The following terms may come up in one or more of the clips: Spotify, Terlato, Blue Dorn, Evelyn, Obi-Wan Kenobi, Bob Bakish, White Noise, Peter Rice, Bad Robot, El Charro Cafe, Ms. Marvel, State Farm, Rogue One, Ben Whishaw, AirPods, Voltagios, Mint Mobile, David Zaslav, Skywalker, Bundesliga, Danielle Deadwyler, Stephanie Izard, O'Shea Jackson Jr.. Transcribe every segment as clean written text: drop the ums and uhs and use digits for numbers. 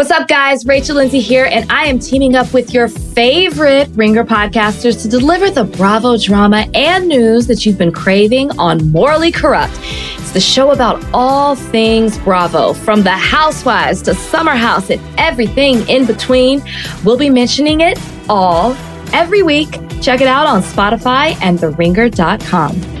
What's up, guys? Rachel Lindsay here, and I am teaming up with your favorite Ringer podcasters to deliver the Bravo drama and news that you've been craving on Morally Corrupt. It's the show about all things Bravo, from The Housewives to Summer House and everything in between. We'll be mentioning it all every week. Check it out on Spotify and TheRinger.com.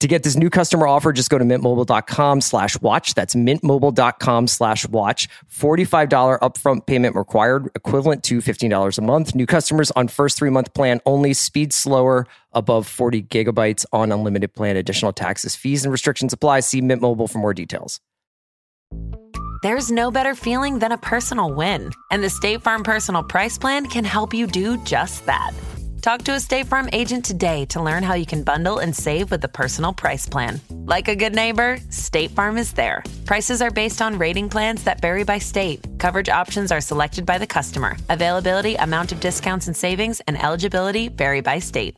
To get this new customer offer, just go to mintmobile.com/watch. That's mintmobile.com/watch. $45 upfront payment required, equivalent to $15 a month. New customers on first 3-month plan only. Speed slower above 40 gigabytes on unlimited plan. Additional taxes, fees, and restrictions apply. See Mint Mobile for more details. There's no better feeling than a personal win. And the State Farm Personal Price Plan can help you do just that. Talk to a State Farm agent today to learn how you can bundle and save with the Personal Price Plan. Like a good neighbor, State Farm is there. Prices are based on rating plans that vary by state. Coverage options are selected by the customer. Availability, amount of discounts and savings, and eligibility vary by state.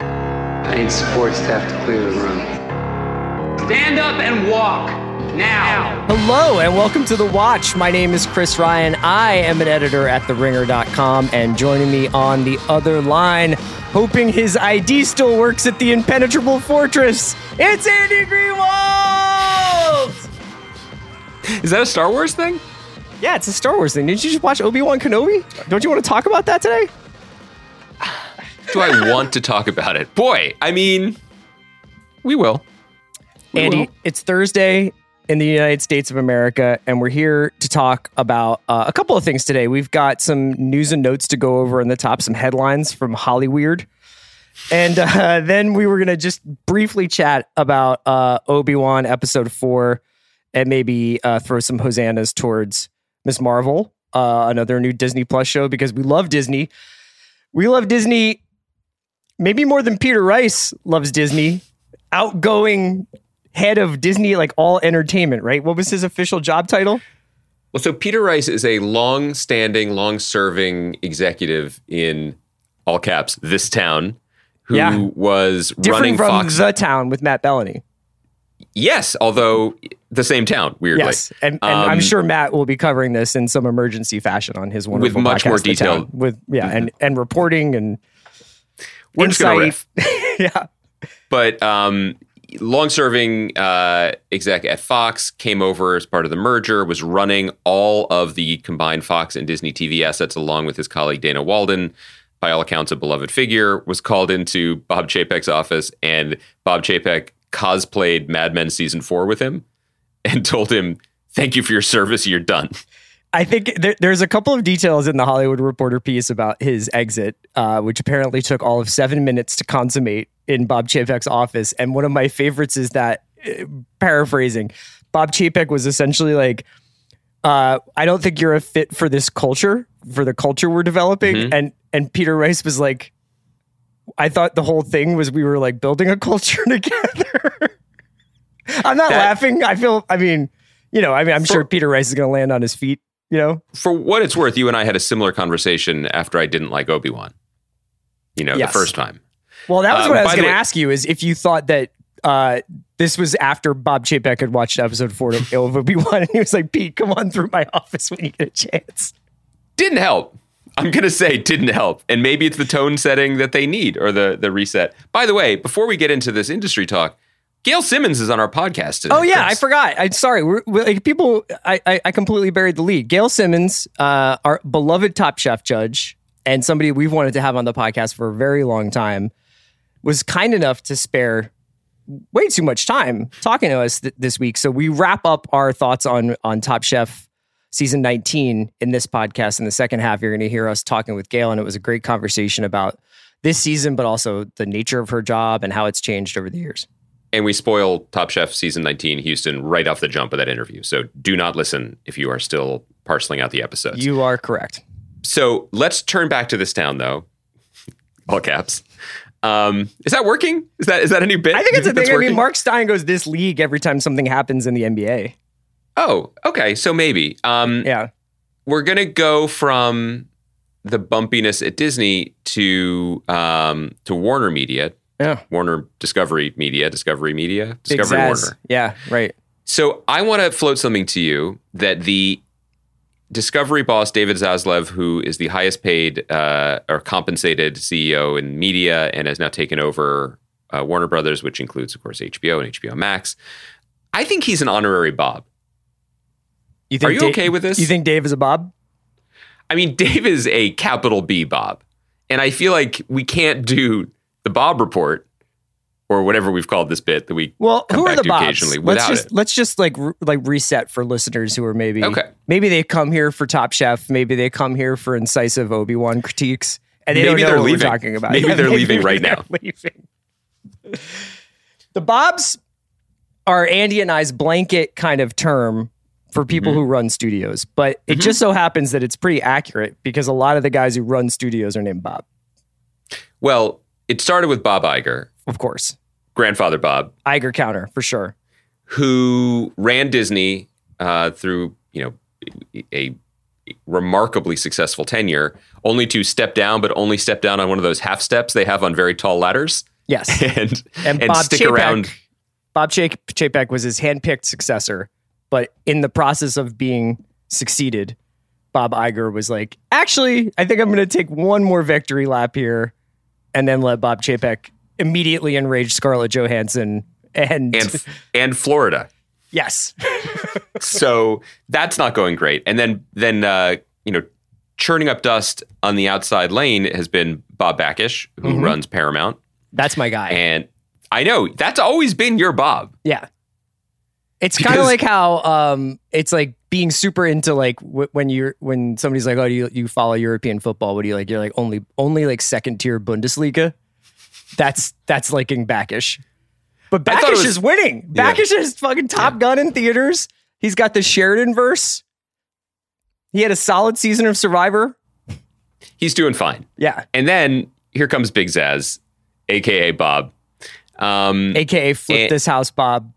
I need support staff to clear the room. Stand up and walk. Now. Hello and welcome to The Watch. My name is Chris Ryan. I am an editor at TheRinger.com, and joining me on the other line, hoping his ID still works at the impenetrable fortress, it's Andy Greenwald! Is that a Star Wars thing? Yeah, it's a Star Wars thing. Didn't you just watch Obi-Wan Kenobi? Don't you want to talk about that today? Do I want to talk about it? Boy, I mean, we will. Andy, it's Thursday in the United States of America, and we're here to talk about a couple of things today. We've got some news and notes to go over in the top, some headlines from Hollyweird. And then we were going to just briefly chat about Obi-Wan Episode 4 and maybe throw some hosannas towards Ms. Marvel, another new Disney Plus show, because we love Disney. We love Disney maybe more than Peter Rice loves Disney. Outgoing head of Disney, like all entertainment, right? What was his official job title? Well, so Peter Rice is a long-standing, long-serving executive in all caps, this town, who was running from Fox. The town with Matt Belloni. Yes, although the same town, weirdly. Yes, and I'm sure Matt will be covering this in some emergency fashion on his wonderful podcast. With much more detail. With, and reporting and we're insight. Yeah. But, long-serving exec at Fox, came over as part of the merger, was running all of the combined Fox and Disney TV assets along with his colleague Dana Walden, by all accounts a beloved figure, was called into Bob Chapek's office, and Bob Chapek cosplayed Mad Men Season 4 with him and told him, thank you for your service, you're done. I think there's a couple of details in the Hollywood Reporter piece about his exit, which apparently took all of 7 minutes to consummate in Bob Chapek's office. And one of my favorites is that, paraphrasing, Bob Chapek was essentially like, I don't think you're a fit for this culture, for the culture we're developing. Mm-hmm. And Peter Rice was like, I thought the whole thing was we were like building a culture together. I'm not laughing. I'm sure Peter Rice is going to land on his feet, you know? For what it's worth, you and I had a similar conversation after I didn't like Obi-Wan, the first time. Well, that was what I was going to ask you, is if you thought that this was after Bob Chapek had watched episode 4 of Obi-Wan, and he was like, Pete, come on through my office when you get a chance. Didn't help. I'm going to say didn't help. And maybe it's the tone setting that they need, or the reset. By the way, before we get into this industry talk, Gail Simmons is on our podcast today. Oh, yeah, I forgot. I'm sorry. I completely buried the lead. Gail Simmons, our beloved Top Chef judge, and somebody we've wanted to have on the podcast for a very long time, was kind enough to spare way too much time talking to us this week. So we wrap up our thoughts on Top Chef season 19 in this podcast. In the second half, you're going to hear us talking with Gail, and it was a great conversation about this season, but also the nature of her job and how it's changed over the years. And we spoil Top Chef season 19 Houston right off the jump of that interview. So do not listen if you are still parceling out the episodes. You are correct. So let's turn back to this town, though. all caps. Is that working? Is that a new bit? I think it's a thing. I mean, Mark Stein goes this league every time something happens in the NBA. Oh, okay. So maybe. Yeah. We're going to go from the bumpiness at Disney to Warner Media. Yeah. Warner Discovery Media. Discovery Warner. Yeah, right. So I want to float something to you that the Discovery boss, David Zaslav, who is the highest paid or compensated CEO in media and has now taken over Warner Brothers, which includes, of course, HBO and HBO Max. I think he's an honorary Bob. Are you okay with this? You think Dave is a Bob? I mean, Dave is a capital B Bob. And I feel like we can't do the Bob Report or whatever we've called this bit that we come who back are the to Bobs? Occasionally without it. Let's just like reset for listeners who are maybe they come here for Top Chef, maybe they come here for incisive Obi-Wan critiques, and they don't know what we're talking about. Maybe they're leaving right now. The Bobs are Andy and I's blanket kind of term for people who run studios, but it just so happens that it's pretty accurate because a lot of the guys who run studios are named Bob. Well, it started with Bob Iger. Of course. Grandfather Bob. Iger counter, for sure. Who ran Disney through, a remarkably successful tenure, only to step down, but only step down on one of those half steps they have on very tall ladders. Yes. And Bob stick Chapek, around. Bob Chapek was his handpicked successor, but in the process of being succeeded, Bob Iger was like, actually, I think I'm going to take one more victory lap here, and then let Bob Chapek immediately enraged Scarlett Johansson and Florida. Yes. So that's not going great. And then churning up dust on the outside lane has been Bob Bakish, who runs Paramount. That's my guy. And I know that's always been your Bob. Yeah. It's kind of like how it's like being super into like when somebody's like, oh, you follow European football. What do you like? You're like only like second tier Bundesliga. That's liking Bakish. But Bakish is winning. Bakish is fucking Top Gun in theaters. He's got the Sheridan verse. He had a solid season of Survivor. He's doing fine. Yeah. And then here comes Big Zaz, a.k.a. Bob. A.k.a. Flip This House Bob.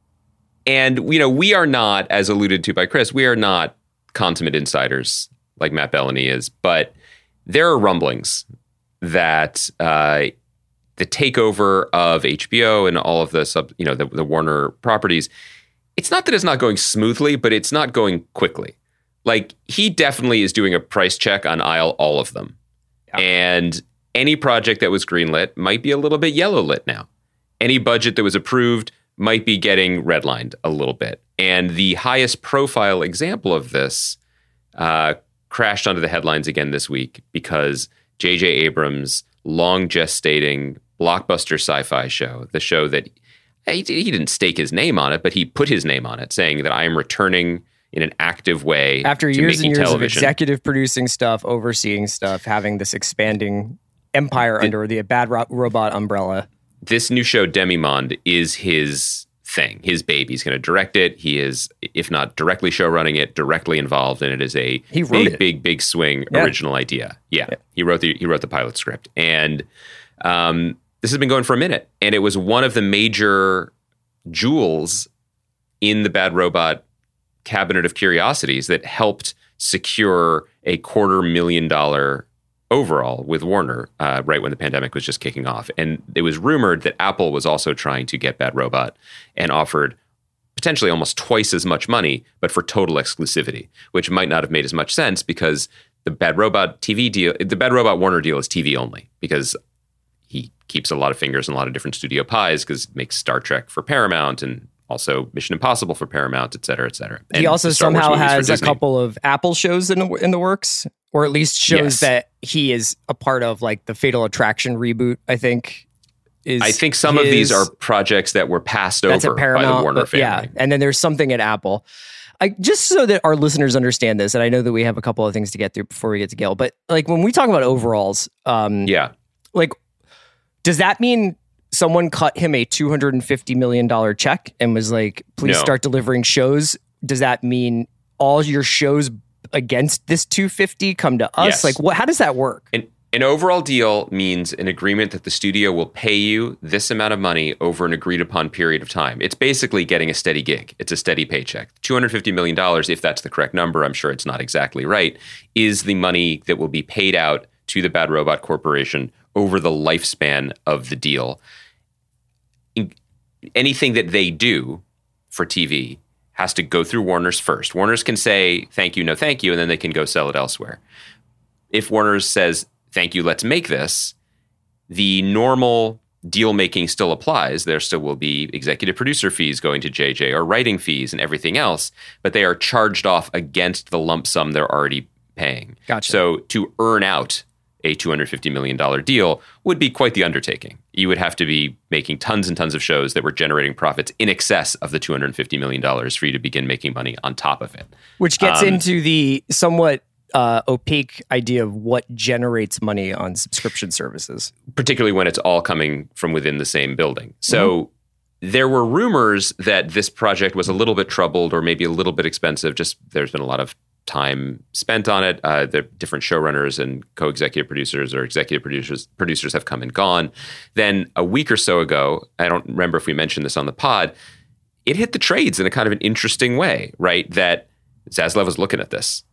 And, we are not, as alluded to by Chris, we are not consummate insiders like Matt Belloni is. But there are rumblings that... the takeover of HBO and all of the the Warner properties, it's not that it's not going smoothly, but it's not going quickly. Like, he definitely is doing a price check on all of them. Yeah. And any project that was greenlit might be a little bit yellow lit now. Any budget that was approved might be getting redlined a little bit. And the highest profile example of this crashed onto the headlines again this week because J.J. Abrams' long gestating blockbuster sci-fi show, the show that he didn't stake his name on it, but he put his name on it, saying that I am returning in an active way after years and years television. Of executive producing stuff, overseeing stuff, having this expanding empire under the Bad Robot umbrella. This new show, Demimonde, is his thing. His baby. He's going to direct it. He is, if not directly showrunning it, directly involved, and it is a big swing original idea. Yeah. He wrote the pilot script, and this has been going for a minute, and it was one of the major jewels in the Bad Robot cabinet of curiosities that helped secure a $250,000 overall with Warner right when the pandemic was just kicking off. And it was rumored that Apple was also trying to get Bad Robot and offered potentially almost twice as much money, but for total exclusivity, which might not have made as much sense because the Bad Robot TV deal, the Bad Robot Warner deal is TV only because he keeps a lot of fingers in a lot of different studio pies because it makes Star Trek for Paramount and also Mission Impossible for Paramount, et cetera, et cetera. And he also somehow has a couple of Apple shows in the works, or at least shows that he is a part of, like the Fatal Attraction reboot, I think. I think some of these are projects that were passed over by the Warner family. Yeah, and then there's something at Apple. Just so that our listeners understand this, and I know that we have a couple of things to get through before we get to Gail, but like when we talk about overalls, like does that mean someone cut him a $250 million check and was like, please start delivering shows? Does that mean all your shows against this $250 come to us? Yes. Like, how does that work? And An overall deal means an agreement that the studio will pay you this amount of money over an agreed-upon period of time. It's basically getting a steady gig. It's a steady paycheck. $250 million, if that's the correct number, I'm sure it's not exactly right, is the money that will be paid out to the Bad Robot Corporation over the lifespan of the deal. Anything that they do for TV has to go through Warner's first. Warner's can say, thank you, no thank you, and then they can go sell it elsewhere. If Warner's says, thank you, let's make this, the normal deal-making still applies. There still will be executive producer fees going to JJ or writing fees and everything else, but they are charged off against the lump sum they're already paying. Gotcha. So to earn out a $250 million deal would be quite the undertaking. You would have to be making tons and tons of shows that were generating profits in excess of the $250 million for you to begin making money on top of it. Which gets into the somewhat opaque idea of what generates money on subscription services. Particularly when it's all coming from within the same building. So there were rumors that this project was a little bit troubled or maybe a little bit expensive. Just there's been a lot of time spent on it. The different showrunners and co-executive producers or executive producers have come and gone. Then a week or so ago, I don't remember if we mentioned this on the pod, it hit the trades in a kind of an interesting way, right? That Zaslav was looking at this.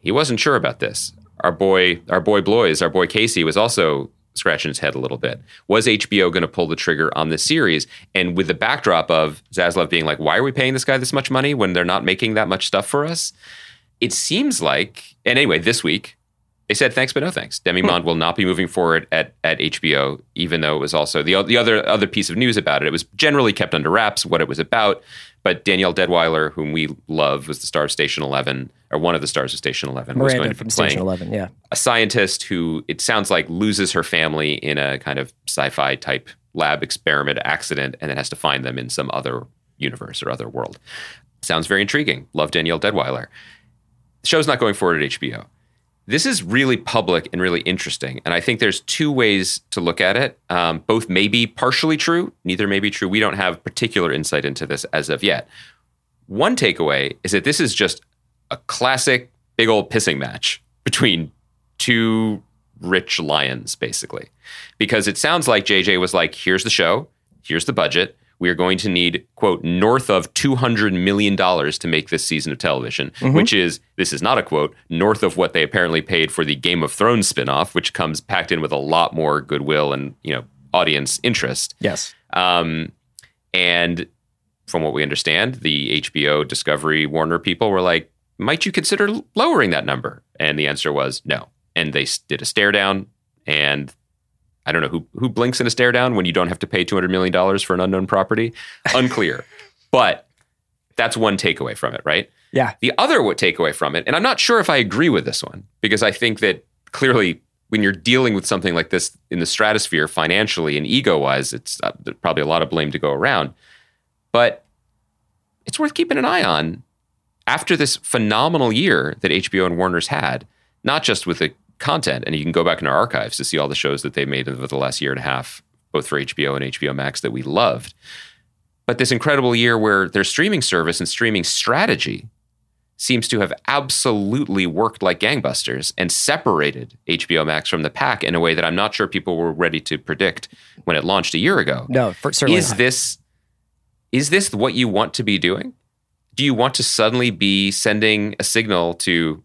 He wasn't sure about this. Our boy Casey was also scratching his head a little bit. Was HBO going to pull the trigger on this series? And with the backdrop of Zaslav being like, why are we paying this guy this much money when they're not making that much stuff for us? It seems like, and anyway, this week, they said thanks but no thanks. Demimonde will not be moving forward at HBO, even though it was also the other piece of news about it. It was generally kept under wraps what it was about, but Danielle Deadwyler, whom we love, was the star of Station 11, or one of the stars of Station 11, Miranda was going to be playing Station 11, yeah. A scientist who, it sounds like, loses her family in a kind of sci-fi type lab experiment accident and then has to find them in some other universe or other world. Sounds very intriguing. Love Danielle Deadwyler. The show's not going forward at HBO. This is really public and really interesting. And I think there's two ways to look at it. Both may be partially true. Neither may be true. We don't have particular insight into this as of yet. One takeaway is that this is just a classic big old pissing match between two rich lions, basically. Because it sounds like JJ was like, here's the show. Here's the budget. We are going to need, quote, north of $200 million to make this season of television, which is, this is not a quote, north of what they apparently paid for the Game of Thrones spinoff, which comes packed in with a lot more goodwill and, you know, audience interest. Yes. And from what we understand, the HBO, Discovery, Warner people were like, might you consider lowering that number? And the answer was no. And they did a stare down, and I don't know who blinks in a stare down when you don't have to pay $200 million for an unknown property. Unclear. But that's one takeaway from it, right? Yeah. The other takeaway from it, and I'm not sure if I agree with this one, because I think that clearly when you're dealing with something like this in the stratosphere financially and ego-wise, it's probably a lot of blame to go around. But it's worth keeping an eye on. After this phenomenal year that HBO and Warner's had, not just with the content, and you can go back in our archives to see all the shows that they made over the last year and a half, both for HBO and HBO Max that we loved. But this incredible year where their streaming service and streaming strategy seems to have absolutely worked like gangbusters and separated HBO Max from the pack in a way that I'm not sure people were ready to predict when it launched a year ago. No, certainly not. Is this what you want to be doing? Do you want to suddenly be sending a signal to,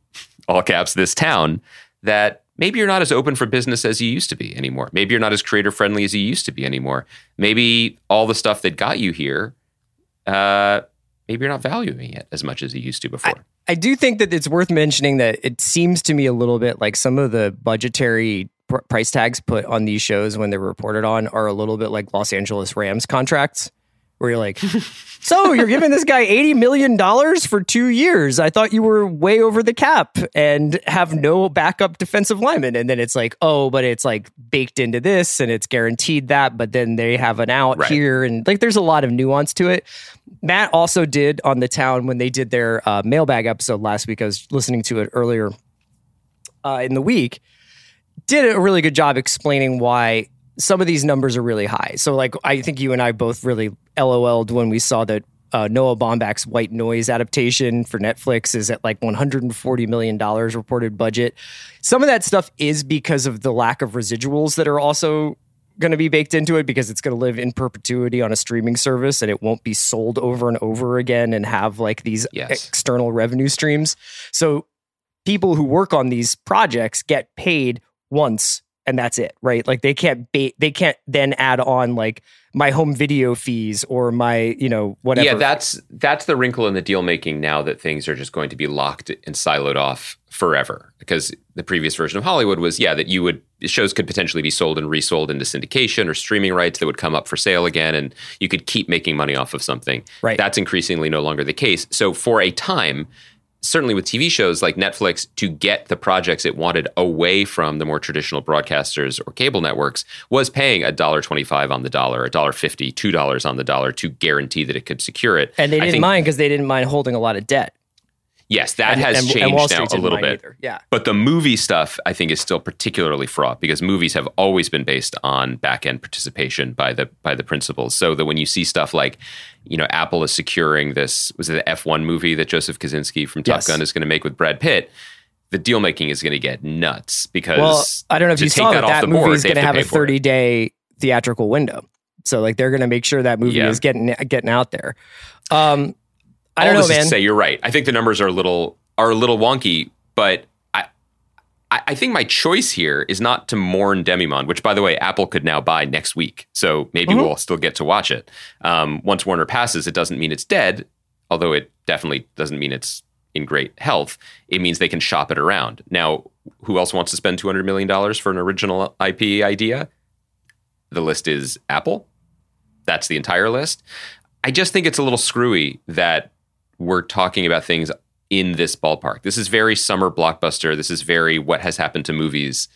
all caps, this town, that maybe you're not as open for business as you used to be anymore. Maybe you're not as creator-friendly as you used to be anymore. Maybe all the stuff that got you here, maybe you're not valuing it as much as you used to before. I do think that it's worth mentioning that it seems to me a little bit like some of the budgetary price tags put on these shows when they're reported on are a little bit like Los Angeles Rams contracts, where you're like, so you're giving this guy $80 million for 2 years. I thought you were way over the cap and have no backup defensive lineman. And then it's like, oh, but it's like baked into this and it's guaranteed that, but then they have an out here. And like, there's a lot of nuance to it. Matt also did on The Town when they did their mailbag episode last week. I was listening to it earlier in the week. Did a really good job explaining why some of these numbers are really high. So like, I think you and I both really LOL'd when we saw that Noah Baumbach's White Noise adaptation for Netflix is at like $140 million reported budget. Some of that stuff is because of the lack of residuals that are also going to be baked into it, because it's going to live in perpetuity on a streaming service and it won't be sold over and over again and have like these external revenue streams. So people who work on these projects get paid once and that's it, right? Like they can't then add on like my home video fees or my, you know, whatever. Yeah, that's the wrinkle in the deal making now, that things are just going to be locked and siloed off forever, because the previous version of Hollywood was, that you would, shows could potentially be sold and resold into syndication or streaming rights that would come up for sale again, and you could keep making money off of something. Right. That's increasingly no longer the case. So for a time, certainly with TV shows like Netflix, to get the projects it wanted away from the more traditional broadcasters or cable networks was paying $1.25 on the dollar, $1.50, $2 on the dollar to guarantee that it could secure it. And they didn't mind, because they didn't mind holding a lot of debt. Yes, that has changed now a little bit. Yeah. But the movie stuff, I think, is still particularly fraught, because movies have always been based on back-end participation by the principals. So that when you see stuff like, Apple is securing this, was it the F1 movie that Joseph Kosinski from Top Gun is going to make with Brad Pitt, the deal-making is going to get nuts, because... Well, I don't know if you saw that movie is going to have a 30-day theatrical window. So, they're going to make sure that movie is getting out there. I don't know, man. To say you're right. I think the numbers are a little wonky, but I think my choice here is not to mourn Demimonde, which, by the way, Apple could now buy next week. So maybe we'll still get to watch it. Once Warner passes, it doesn't mean it's dead, although it definitely doesn't mean it's in great health. It means they can shop it around. Now, who else wants to spend $200 million for an original IP idea? The list is Apple. That's the entire list. I just think it's a little screwy that we're talking about things in this ballpark. This is very summer blockbuster. This is very what has happened to movies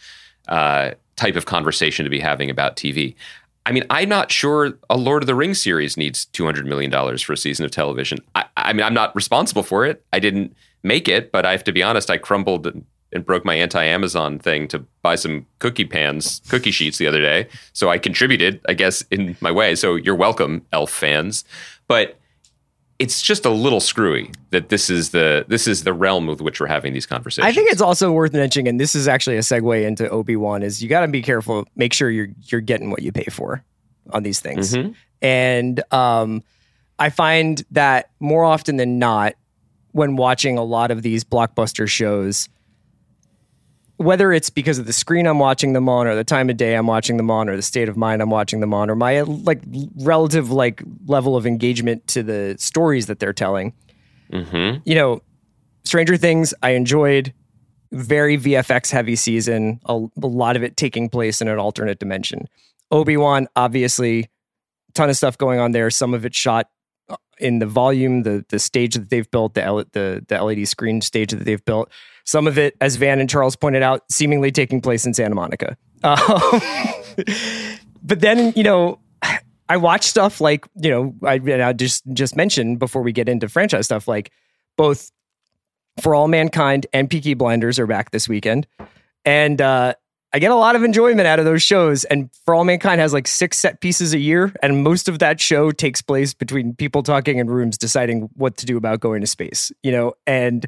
type of conversation to be having about TV. I mean, I'm not sure a Lord of the Rings series needs $200 million for a season of television. I mean, I'm not responsible for it. I didn't make it, but I have to be honest, I crumbled and broke my anti-Amazon thing to buy some cookie sheets the other day. So I contributed, I guess, in my way. So you're welcome, Elf fans. But it's just a little screwy that this is the realm with which we're having these conversations. I think it's also worth mentioning, and this is actually a segue into Obi-Wan, is you got to be careful, make sure you're getting what you pay for on these things. Mm-hmm. And I find that more often than not, when watching a lot of these blockbuster shows, whether it's because of the screen I'm watching them on, or the time of day I'm watching them on, or the state of mind I'm watching them on, or my relative level of engagement to the stories that they're telling. Mm-hmm. Stranger Things, I enjoyed. Very VFX heavy season, a lot of it taking place in an alternate dimension. Obi-Wan, obviously, ton of stuff going on there. Some of it shot in the volume, the stage that they've built, the LED screen stage that they've built. Some of it, as Van and Charles pointed out, seemingly taking place in Santa Monica. But then, I watch stuff like, I just mentioned before we get into franchise stuff, like both For All Mankind and Peaky Blinders are back this weekend. And I get a lot of enjoyment out of those shows. And For All Mankind has like 6 set pieces a year. And most of that show takes place between people talking in rooms deciding what to do about going to space, And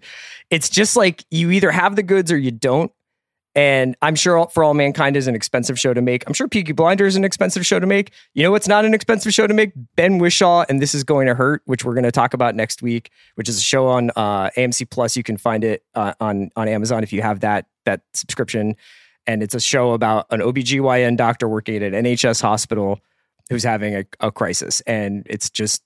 it's just like you either have the goods or you don't. And I'm sure For All Mankind is an expensive show to make. I'm sure Peaky Blinders is an expensive show to make. You know what's not an expensive show to make? Ben Whishaw and This Is Going to Hurt, which we're going to talk about next week, which is a show on AMC Plus. You can find it on Amazon if you have that subscription. And it's a show about an OBGYN doctor working at an NHS hospital who's having a crisis. And it's just,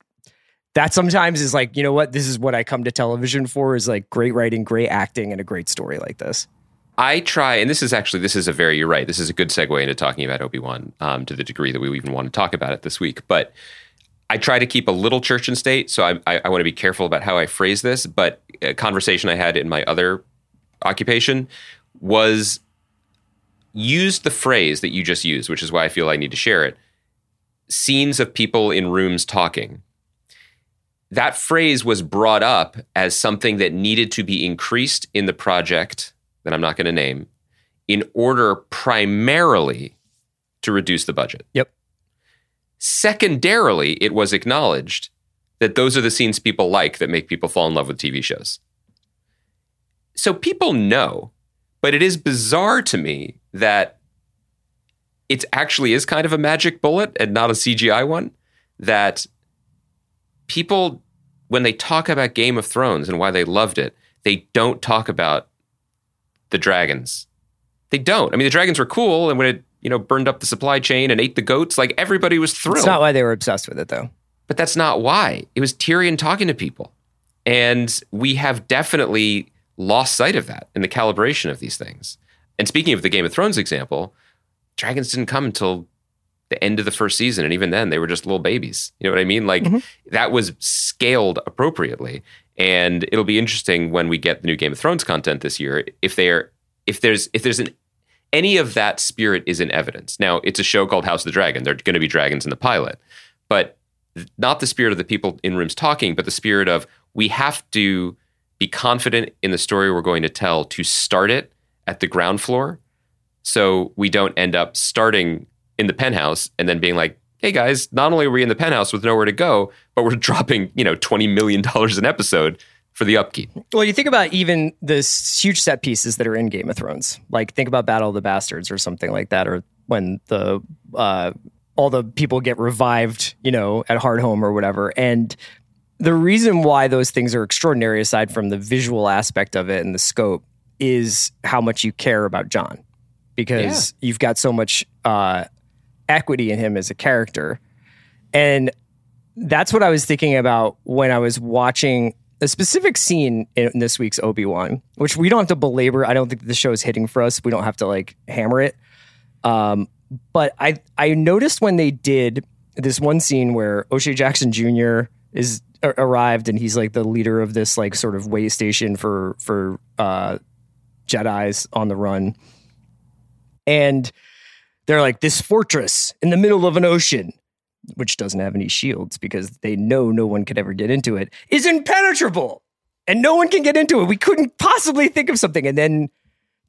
that sometimes is like, you know what? This is what I come to television for, is like great writing, great acting, and a great story like this. I try, and you're right, this is a good segue into talking about Obi-Wan to the degree that we even want to talk about it this week. But I try to keep a little church and state, so I want to be careful about how I phrase this. But a conversation I had in my other occupation was... Use the phrase that you just used, which is why I feel I need to share it. Scenes of people in rooms talking. That phrase was brought up as something that needed to be increased in the project that I'm not going to name in order primarily to reduce the budget. Yep. Secondarily, it was acknowledged that those are the scenes people like that make people fall in love with TV shows. So people know, but it is bizarre to me that it actually is kind of a magic bullet and not a CGI one, that people, when they talk about Game of Thrones and why they loved it, they don't talk about the dragons. They don't. I mean, the dragons were cool, and when it, you know, burned up the supply chain and ate the goats, like, everybody was thrilled. That's not why they were obsessed with it, though. But that's not why. It was Tyrion talking to people. And we have definitely lost sight of that in the calibration of these things. And speaking of the Game of Thrones example, dragons didn't come until the end of the first season. And even then, they were just little babies. You know what I mean? Like, that was scaled appropriately. And it'll be interesting when we get the new Game of Thrones content this year, if there's any of that spirit is in evidence. Now, it's a show called House of the Dragon. There are going to be dragons in the pilot. But not the spirit of the people in rooms talking, but the spirit of, we have to be confident in the story we're going to tell to start it at the ground floor, so we don't end up starting in the penthouse and then being like, hey guys, not only are we in the penthouse with nowhere to go, but we're dropping, you know, $20 million an episode for the upkeep. Well, you think about even the huge set pieces that are in Game of Thrones. Like, think about Battle of the Bastards or something like that, or when the all the people get revived, you know, at Hardhome or whatever. And the reason why those things are extraordinary, aside from the visual aspect of it and the scope, is how much you care about Jon, because you've got so much equity in him as a character. And that's what I was thinking about when I was watching a specific scene in this week's Obi-Wan, which we don't have to belabor. I don't think the show is hitting for us. We don't have to, like, hammer it. But I noticed when they did this one scene where O'Shea Jackson Jr. is arrived, and he's like the leader of this, like, sort of way station for Jedis on the run. And they're like, this fortress in the middle of an ocean, which doesn't have any shields because they know no one could ever get into it, is impenetrable, and no one can get into it. We couldn't possibly think of something. And then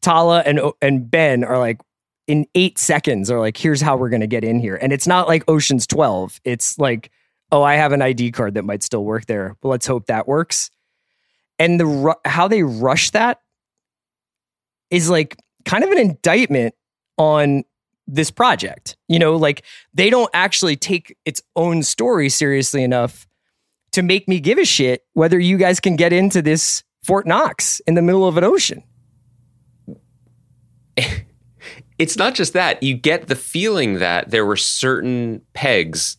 Tala and Ben are like, in 8 seconds, are like, here's how we're going to get in here. And it's not like Ocean's 12. It's like, oh, I have an ID card that might still work there. Well, let's hope that works. And how they rush that is, like, kind of an indictment on this project. You know, like, they don't actually take its own story seriously enough to make me give a shit whether you guys can get into this Fort Knox in the middle of an ocean. It's not just that. You get the feeling that there were certain pegs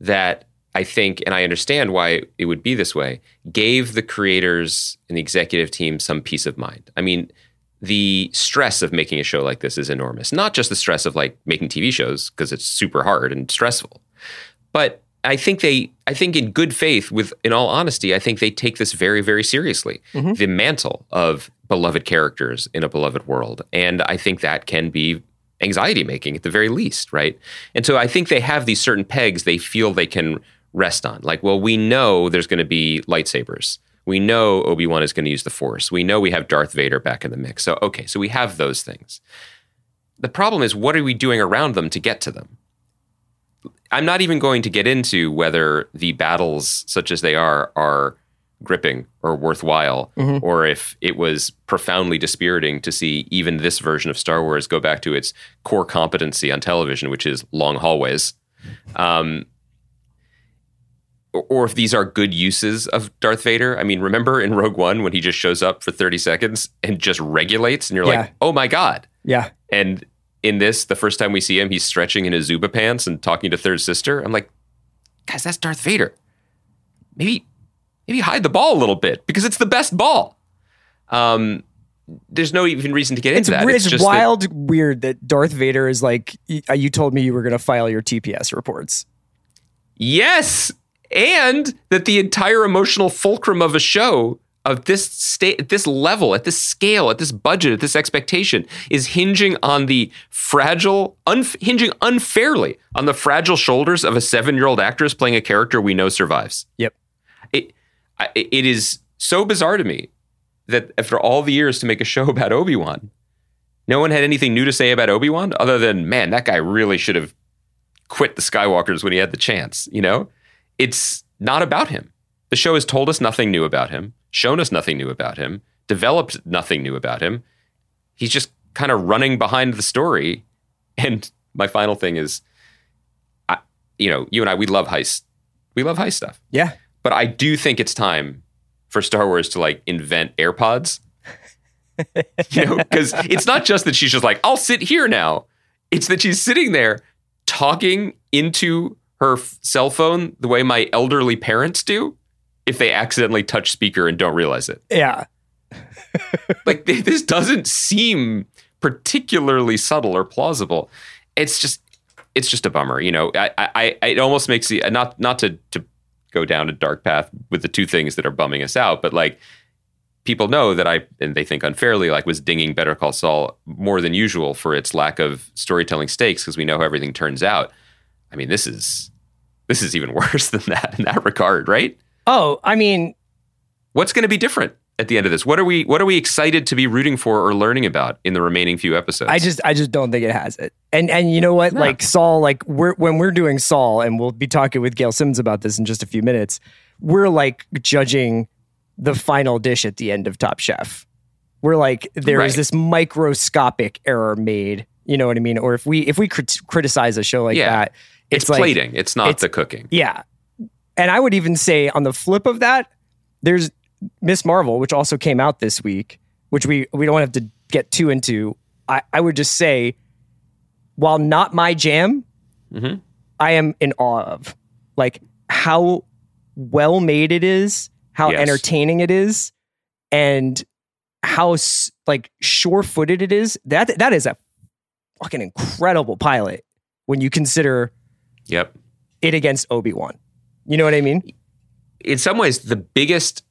that I think, and I understand why it would be this way, gave the creators and the executive team some peace of mind. I mean, the stress of making a show like this is enormous. Not just the stress of, like, making TV shows, because it's super hard and stressful. But I think in good faith, in all honesty, I think they take this very, very seriously. Mm-hmm. The mantle of beloved characters in a beloved world. And I think that can be anxiety-making at the very least, right? And so I think they have these certain pegs they feel they can rest on. Like, well, we know there's going to be lightsabers. We know Obi-Wan is going to use the Force. We know we have Darth Vader back in the mix. So, okay, so we have those things. The problem is, what are we doing around them to get to them? I'm not even going to get into whether the battles, such as they are gripping or worthwhile, or if it was profoundly dispiriting to see even this version of Star Wars go back to its core competency on television, which is long hallways, or if these are good uses of Darth Vader. I mean, remember in Rogue One when he just shows up for 30 seconds and just regulates, and you're like, oh my God. Yeah. And in this, the first time we see him, he's stretching in his Zuba pants and talking to Third Sister. I'm like, guys, that's Darth Vader. Maybe hide the ball a little bit, because it's the best ball. There's no even reason to get into that. It's just wild, weird that Darth Vader is like, you told me you were going to file your TPS reports. Yes. And that the entire emotional fulcrum of a show of this state, at this level, at this scale, at this budget, at this expectation is hinging on the fragile, hinging unfairly on the fragile shoulders of a 7-year-old actress playing a character we know survives. Yep. It is so bizarre to me that after all the years to make a show about Obi-Wan, no one had anything new to say about Obi-Wan other than, man, that guy really should have quit the Skywalkers when he had the chance, you know? It's not about him. The show has told us nothing new about him, shown us nothing new about him, developed nothing new about him. He's just kind of running behind the story. And my final thing is, you and I, we love heist. We love heist stuff. Yeah. But I do think it's time for Star Wars to like invent AirPods. You know, because it's not just that she's just like, I'll sit here now. It's that she's sitting there talking into her cell phone the way my elderly parents do if they accidentally touch speaker and don't realize it. Yeah. Like, this doesn't seem particularly subtle or plausible. It's just a bummer. You know, it almost makes the, not to go down a dark path with the two things that are bumming us out, but like, people know that and they think unfairly, like, was dinging Better Call Saul more than usual for its lack of storytelling stakes because we know how everything turns out. I mean, this is even worse than that in that regard, right? Oh, I mean, what's going to be different at the end of this? What are we excited to be rooting for or learning about in the remaining few episodes? I just don't think it has it. And you know what? Yeah. Like Saul, like when we're doing Saul, and we'll be talking with Gail Simmons about this in just a few minutes, we're like judging the final dish at the end of Top Chef. We're like, there is this microscopic error made. You know what I mean? Or if we criticize a show like that, it's like, plating. It's not the cooking. Yeah. And I would even say on the flip of that, there's Ms. Marvel, which also came out this week, which we don't have to get too into. I would just say, while not my jam, I am in awe of like how well made it is, how entertaining it is, and how like sure-footed it is. That is a fucking incredible pilot when you consider it against Obi-Wan. You know what I mean? In some ways, the biggest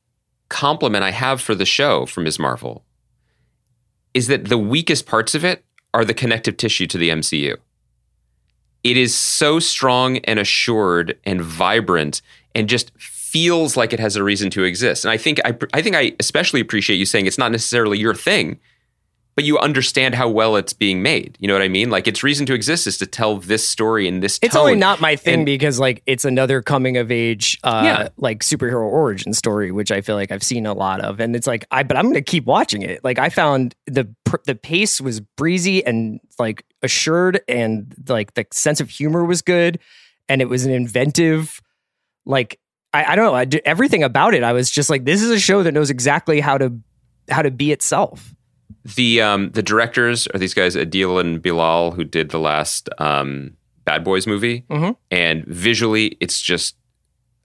compliment I have for the show from Ms. Marvel is that the weakest parts of it are the connective tissue to the MCU. It is so strong and assured and vibrant and just feels like it has a reason to exist. And I think I especially appreciate you saying it's not necessarily your thing, but you understand how well it's being made. You know what I mean? Like, its reason to exist is to tell this story in this tone. It's only not my thing because, like, it's another coming-of-age, like, superhero origin story, which I feel like I've seen a lot of. And it's like, but I'm going to keep watching it. Like, I found the pace was breezy and, like, assured, and, like, the sense of humor was good, and it was an inventive, like, I don't know. Everything about it, I was just like, this is a show that knows exactly how to be itself. The directors are these guys, Adil and Bilal, who did the last Bad Boys movie. Mm-hmm. And visually, it's just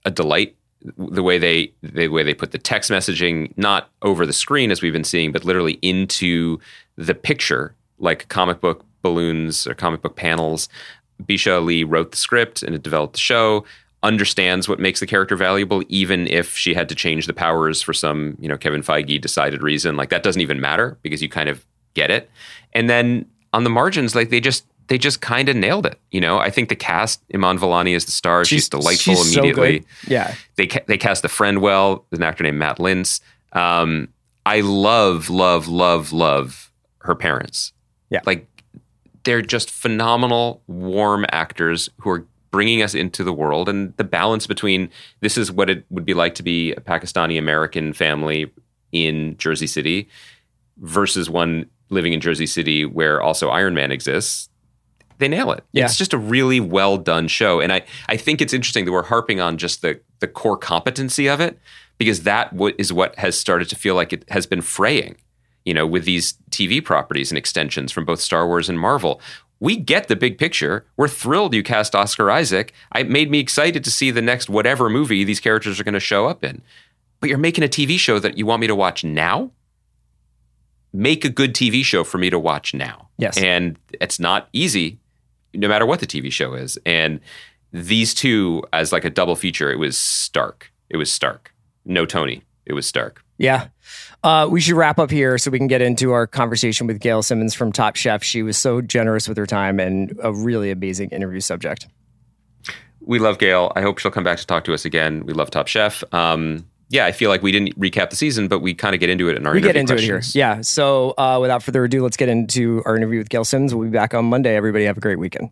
a delight. The way they put the text messaging, not over the screen as we've been seeing, but literally into the picture, like comic book balloons or comic book panels. Bisha Ali wrote the script and it developed the show, understands what makes the character valuable, even if she had to change the powers for some, you know, Kevin Feige decided reason. Like, that doesn't even matter because you kind of get it. And then on the margins, like, they just kind of nailed it. You know, I think the cast, Iman Vellani is the star. She's delightful immediately. So good. Yeah. They cast the friend well. There's an actor named Matt Lintz. I love, love, love, love her parents. Yeah. Like, they're just phenomenal, warm actors who are bringing us into the world, and the balance between this is what it would be like to be a Pakistani-American family in Jersey City versus one living in Jersey City where also Iron Man exists, they nail it. Yeah. It's just a really well-done show. And I think it's interesting that we're harping on just the core competency of it, because that is what has started to feel like it has been fraying, you know, with these TV properties and extensions from both Star Wars and Marvel. We get the big picture. We're thrilled you cast Oscar Isaac. It made me excited to see the next whatever movie these characters are going to show up in. But you're making a TV show that you want me to watch now? Make a good TV show for me to watch now. Yes. And it's not easy, no matter what the TV show is. And these two, as like a double feature, it was stark. It was stark. No Tony. It was stark. Yeah. We should wrap up here so we can get into our conversation with Gail Simmons from Top Chef. She was so generous with her time and a really amazing interview subject. We love Gail. I hope she'll come back to talk to us again. We love Top Chef. I feel like we didn't recap the season, but we kind of get into it in our interview questions. We get into it here. Yeah. So without further ado, let's get into our interview with Gail Simmons. We'll be back on Monday. Everybody have a great weekend.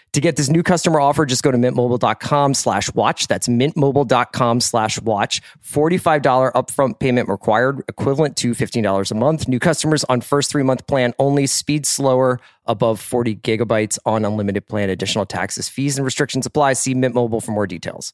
To get this new customer offer, just go to mintmobile.com/watch. That's mintmobile.com/watch. $45 upfront payment required, equivalent to $15 a month. New customers on first 3-month plan only. Speed slower, above 40 gigabytes on unlimited plan. Additional taxes, fees, and restrictions apply. See Mint Mobile for more details.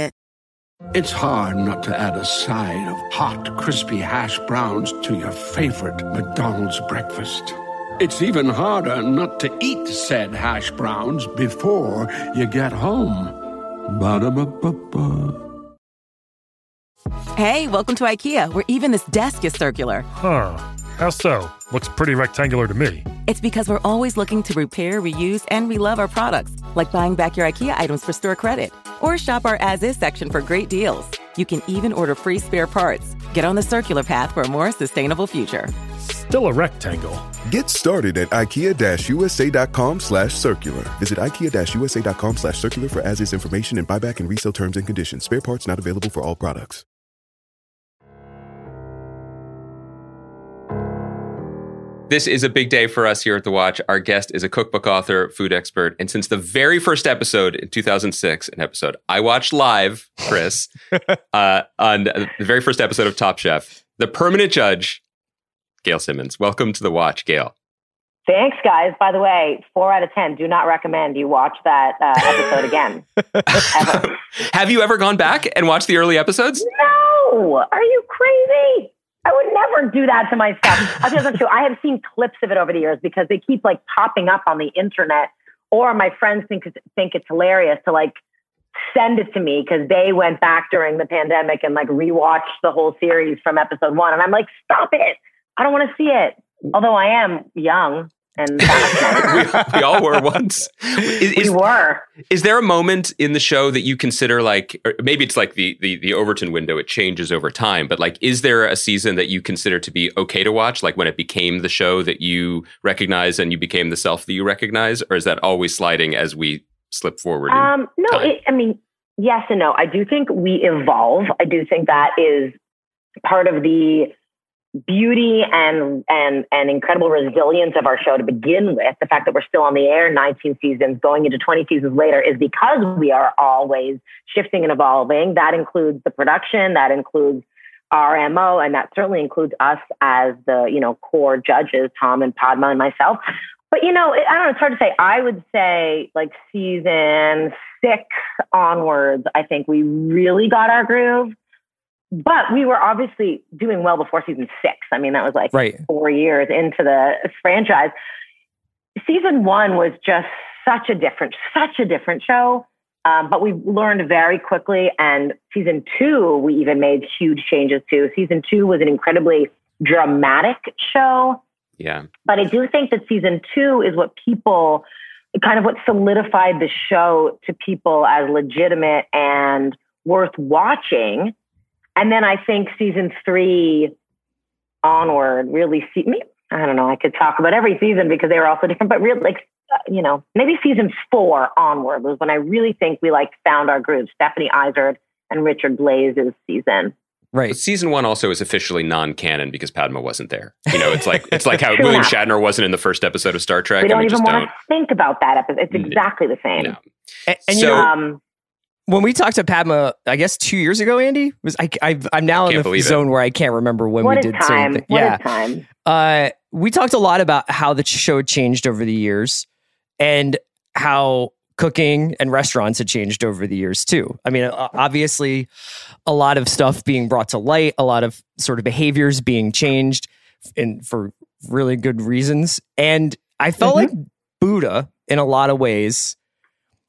It's hard not to add a side of hot, crispy hash browns to your favorite McDonald's breakfast. It's even harder not to eat said hash browns before you get home. Ba-da-ba-ba-ba. Hey, welcome to IKEA, where even this desk is circular. Huh. How so? Looks pretty rectangular to me. It's because we're always looking to repair, reuse, and relove our products, like buying back your IKEA items for store credit. Or shop our as-is section for great deals. You can even order free spare parts. Get on the circular path for a more sustainable future. Still a rectangle. Get started at IKEA-USA.com/circular. Visit IKEA-USA.com/circular for as-is information and buyback and resale terms and conditions. Spare parts not available for all products. This is a big day for us here at The Watch. Our guest is a cookbook author, food expert, and since the very first episode in 2006, an episode I watched live, Chris, on the very first episode of Top Chef, the permanent judge, Gail Simmons. Welcome to The Watch, Gail. Thanks, guys. By the way, 4 out of 10, do not recommend you watch that episode again. Ever. Have you ever gone back and watched the early episodes? No! Are you crazy? I would never do that to myself. I'll tell you the truth. I have seen clips of it over the years because they keep like popping up on the internet, or my friends think it's hilarious to like send it to me because they went back during the pandemic and like rewatched the whole series from episode 1. And I'm like, stop it. I don't want to see it. Although I am young. And we all were once. We were. Is there a moment in the show that you consider like, maybe it's like the Overton window, it changes over time, but like, is there a season that you consider to be okay to watch? Like when it became the show that you recognize and you became the self that you recognize? Or is that always sliding as we slip forward? No, yes and no. I do think we evolve. I do think that is part of the beauty and incredible resilience of our show to begin with. The fact that we're still on the air 19 seasons going into 20 seasons later is because we are always shifting and evolving. That includes the production, that includes our MO, and that certainly includes us as the, you know, core judges, Tom and Padma and myself. But, you know, I don't know, it's hard to say. I would say like season 6 onwards, I think we really got our groove. But we were obviously doing well before season 6. I mean, that was like 4 years into the franchise. Season 1 was just such a different show. But we learned very quickly. And season 2, we even made huge changes to. Season 2 was an incredibly dramatic show. Yeah. But I do think that season 2 is what people, kind of what solidified the show to people as legitimate and worth watching. And then I think season 3 onward really see me. I don't know. I could talk about every season because they were also different, but really, like, you know, maybe season 4 onward was when I really think we like found our groove. Stephanie Izard and Richard Blaze's season. Right. But season 1 also is officially non-canon because Padma wasn't there. You know, it's like how William Shatner wasn't in the first episode of Star Trek. We don't want to think about that episode. It's exactly the same. No. And so, when we talked to Padma, I guess 2 years ago, Andy, I'm now in the zone where I can't remember when we did something. Yeah. We talked a lot about how the show changed over the years and how cooking and restaurants had changed over the years too. I mean, obviously a lot of stuff being brought to light, a lot of sort of behaviors being changed and for really good reasons. And I felt like Buddha, in a lot of ways,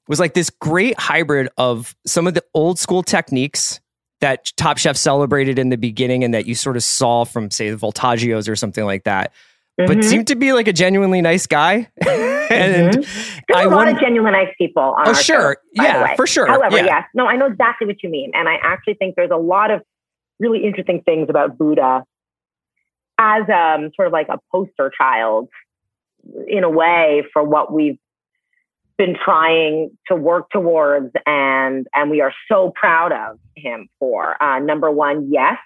was like this great hybrid of some of the old school techniques that Top Chef celebrated in the beginning and that you sort of saw from, say, the Voltagios or something like that, but seemed to be like a genuinely nice guy. And there's a lot of genuinely nice people on our show, yeah, for sure. However, yes. No, I know exactly what you mean. And I actually think there's a lot of really interesting things about Buddha as sort of like a poster child, in a way, for what we've been trying to work towards, and we are so proud of him for. Number one, yes,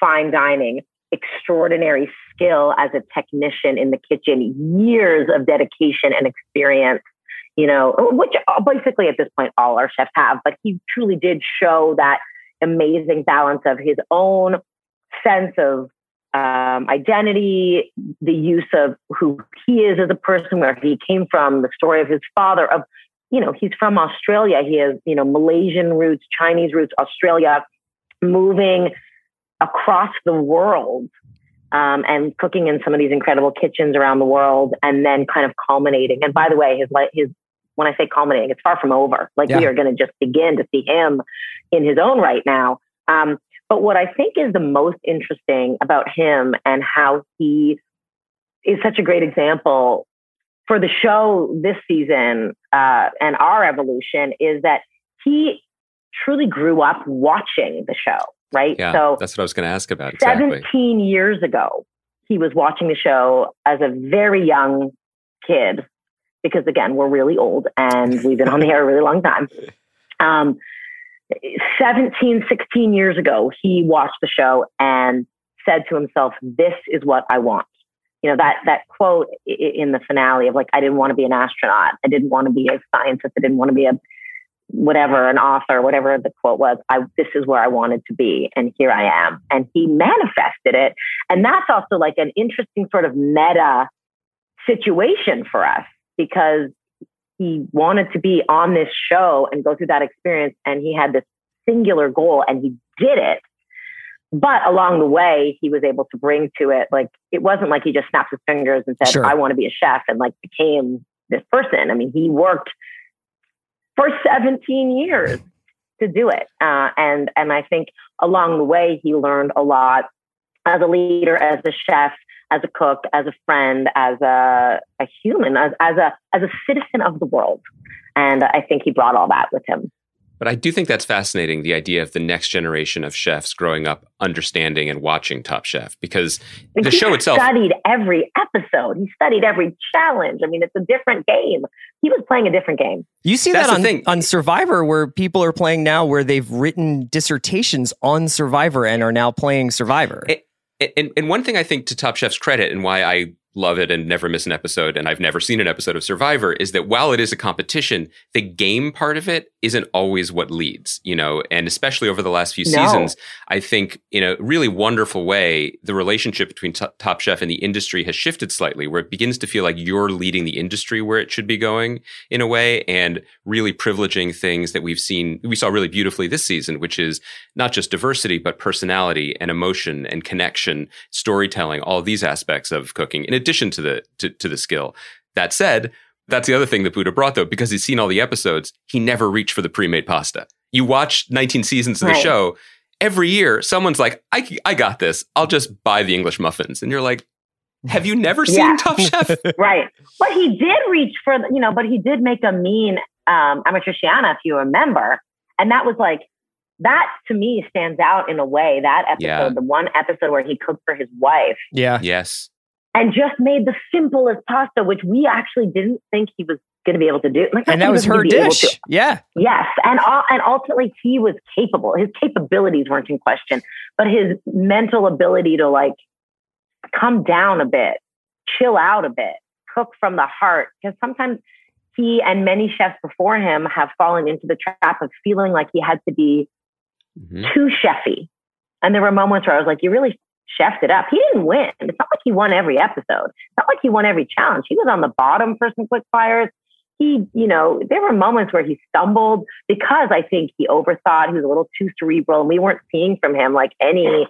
fine dining, extraordinary skill as a technician in the kitchen, years of dedication and experience, you know, which basically at this point all our chefs have, but he truly did show that amazing balance of his own sense of identity, the use of who he is as a person, where he came from, the story of his father, of, you know, he's from Australia. He has, you know, Malaysian roots, Chinese roots, Australia, moving across the world and cooking in some of these incredible kitchens around the world, and then kind of culminating. And by the way, his when I say culminating, it's far from over. Like we are going to just begin to see him in his own right now. But what I think is the most interesting about him and how he is such a great example for the show this season and our evolution is that he truly grew up watching the show, right? Yeah, so that's what I was going to ask about. Exactly. 17 years ago, he was watching the show as a very young kid because, again, we're really old and we've been on the air a really long time. 16 years ago, he watched the show and said to himself, this is what I want. You know, that quote in the finale of like, I didn't want to be an astronaut. I didn't want to be a scientist. I didn't want to be an author, whatever the quote was. This is where I wanted to be. And here I am. And he manifested it. And that's also like an interesting sort of meta situation for us because he wanted to be on this show and go through that experience. And he had this singular goal and he did it. But along the way, he was able to bring to it, like, it wasn't like he just snapped his fingers and said, I want to be a chef, and like became this person. I mean, he worked for 17 years to do it. And I think along the way, he learned a lot as a leader, as a chef, as a cook, as a friend, as a human, as a citizen of the world. And I think he brought all that with him. But I do think that's fascinating, the idea of the next generation of chefs growing up, understanding and watching Top Chef, because the show itself... He studied every episode. He studied every challenge. I mean, it's a different game. He was playing a different game. You see that on Survivor, where people are playing now, where they've written dissertations on Survivor and are now playing Survivor. And one thing I think to Top Chef's credit and why I love it and never miss an episode, and I've never seen an episode of Survivor, is that while it is a competition, the game part of it isn't always what leads, you know, and especially over the last few seasons, I think in a really wonderful way, the relationship between Top Chef and the industry has shifted slightly, where it begins to feel like you're leading the industry where it should be going in a way, and really privileging things that we saw really beautifully this season, which is not just diversity, but personality and emotion and connection, storytelling, all these aspects of cooking. In addition to the skill. That said, that's the other thing that Buddha brought, though, because he's seen all the episodes, he never reached for the pre-made pasta. You watch 19 seasons of the show, every year, someone's like, I got this. I'll just buy the English muffins. And you're like, have you never seen Top Chef? Right. But he did reach for, you know, but he did make a mean amatriciana, if you remember. And that was like, that to me stands out in a way, that episode, the one episode where he cooked for his wife. Yeah. Yes. And just made the simplest pasta, which we actually didn't think he was going to be able to do. Like, and that was her dish. Yeah. Yes. And ultimately, he was capable. His capabilities weren't in question, but his mental ability to like come down a bit, chill out a bit, cook from the heart. Because sometimes he and many chefs before him have fallen into the trap of feeling like he had to be too chefy. And there were moments where I was like, you really chefed it up. He didn't win. It's not like he won every episode. It's not like he won every challenge. He was on the bottom for some quick fires. He, you know, there were moments where he stumbled because I think he overthought. He was a little too cerebral, and we weren't seeing from him like any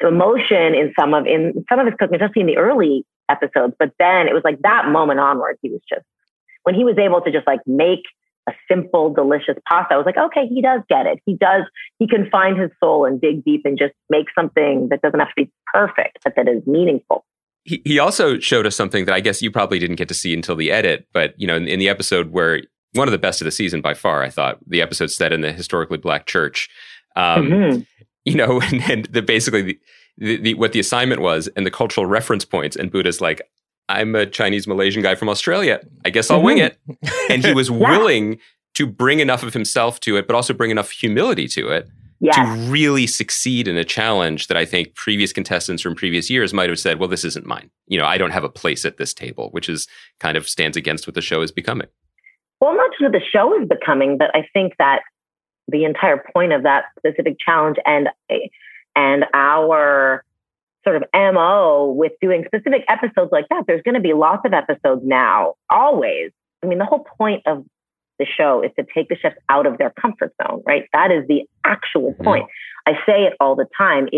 So emotion in some of his cooking, especially in the early episodes. But then it was like that moment onwards, he was just, when he was able to just like make a simple, delicious pasta, I was like, okay, he does get it. He can find his soul and dig deep and just make something that doesn't have to be perfect, but that is meaningful. He also showed us something that I guess you probably didn't get to see until the edit, but you know, in the episode where, one of the best of the season by far, I thought, the episode set in the historically black church, you know, and basically what the assignment was and the cultural reference points, and Buddha's like, I'm a Chinese Malaysian guy from Australia. I guess I'll wing it. And he was willing to bring enough of himself to it, but also bring enough humility to it to really succeed in a challenge that I think previous contestants from previous years might have said, well, this isn't mine. You know, I don't have a place at this table, which is kind of stands against what the show is becoming. Well, not just what the show is becoming, but I think that the entire point of that specific challenge and our sort of MO with doing specific episodes like that, there's going to be lots of episodes now, always. I mean, the whole point of the show is to take the chefs out of their comfort zone, right? That is the actual point. I say it all the time.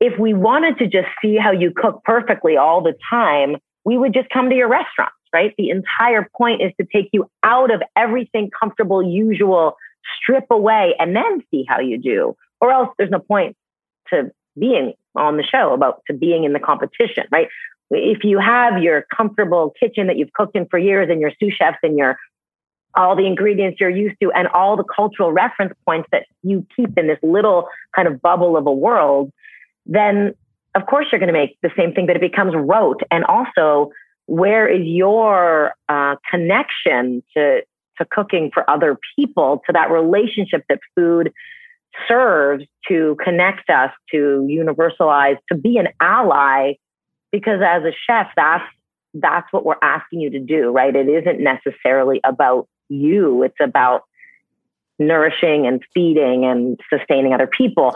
If we wanted to just see how you cook perfectly all the time, we would just come to your restaurant. Right? The entire point is to take you out of everything comfortable, usual, strip away, and then see how you do. Or else there's no point to being on the show, to being in the competition, right? If you have your comfortable kitchen that you've cooked in for years and your sous chefs and all the ingredients you're used to and all the cultural reference points that you keep in this little kind of bubble of a world, then of course you're going to make the same thing, but it becomes rote. And also, where is your connection to cooking for other people, to that relationship that food serves to connect us, to universalize, to be an ally? Because as a chef, that's what we're asking you to do, right? It isn't necessarily about you. It's about nourishing and feeding and sustaining other people.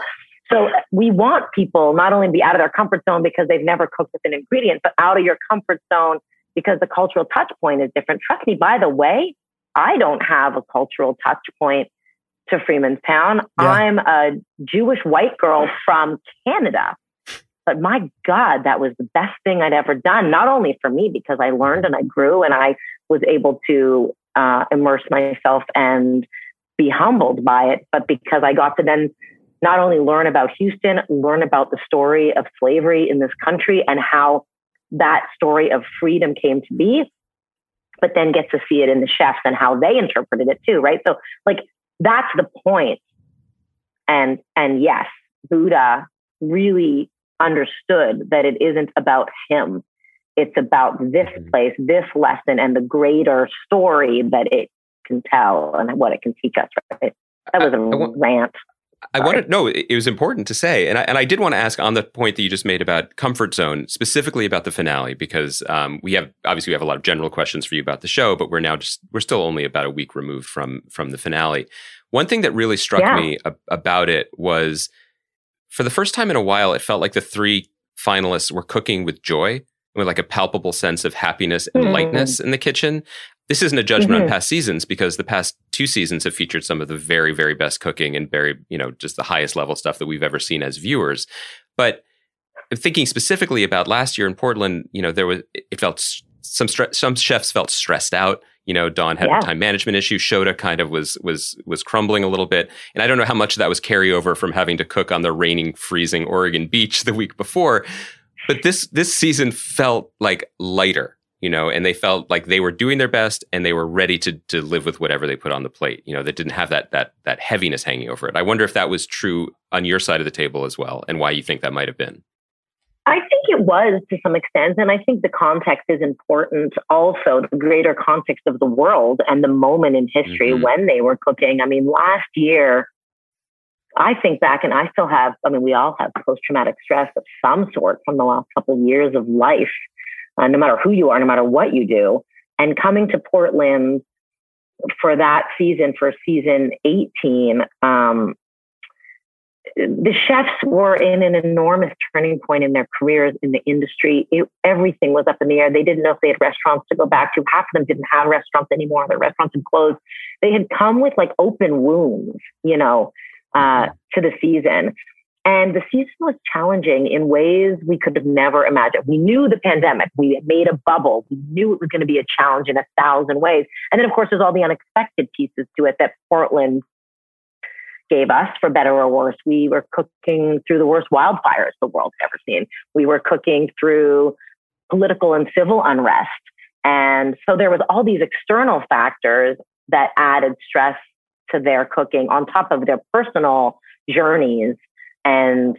So we want people not only to be out of their comfort zone because they've never cooked with an ingredient, but out of your comfort zone because the cultural touch point is different. Trust me, by the way, I don't have a cultural touch point to Freemanstown. Yeah. I'm a Jewish white girl from Canada. But my God, that was the best thing I'd ever done. Not only for me, because I learned and I grew and I was able to immerse myself and be humbled by it, but because I got to then not only learn about Houston, learn about the story of slavery in this country and how that story of freedom came to be, but then get to see it in the chefs and how they interpreted it too, right? So like, that's the point. And yes, Buddha really understood that it isn't about him. It's about this place, this lesson, and the greater story that it can tell and what it can teach us, right? That was a rant. It was important to say, and I did want to ask on the point that you just made about comfort zone, specifically about the finale, because we have a lot of general questions for you about the show, but we're still only about a week removed from the finale. One thing that really struck me about it was, for the first time in a while, it felt like the three finalists were cooking with joy, with like a palpable sense of happiness and lightness in the kitchen. This isn't a judgment on past seasons, because the past two seasons have featured some of the very, very best cooking and very, you know, just the highest level stuff that we've ever seen as viewers. But thinking specifically about last year in Portland, you know, some chefs felt stressed out. You know, Dawn had a time management issue. Shoda kind of was crumbling a little bit. And I don't know how much of that was carryover from having to cook on the raining, freezing Oregon beach the week before. But this season felt like lighter. You know, and they felt like they were doing their best and they were ready to live with whatever they put on the plate, you know, that didn't have that heaviness hanging over it. I wonder if that was true on your side of the table as well, and why you think that might have been. I think it was to some extent. And I think the context is important also, the greater context of the world and the moment in history when they were cooking. I mean, last year, I think back, and we all have post-traumatic stress of some sort from the last couple of years of life. No matter who you are, no matter what you do. And coming to Portland for that season, for season 18, the chefs were in an enormous turning point in their careers in the industry. Everything was up in the air. They didn't know if they had restaurants to go back to. Half of them didn't have restaurants anymore. Their restaurants had closed. They had come with like open wounds, you know, to the season. And the season was challenging in ways we could have never imagined. We knew the pandemic. We had made a bubble. We knew it was going to be a challenge in 1,000 ways. And then, of course, there's all the unexpected pieces to it that Portland gave us, for better or worse. We were cooking through the worst wildfires the world's ever seen. We were cooking through political and civil unrest. And so there was all these external factors that added stress to their cooking on top of their personal journeys and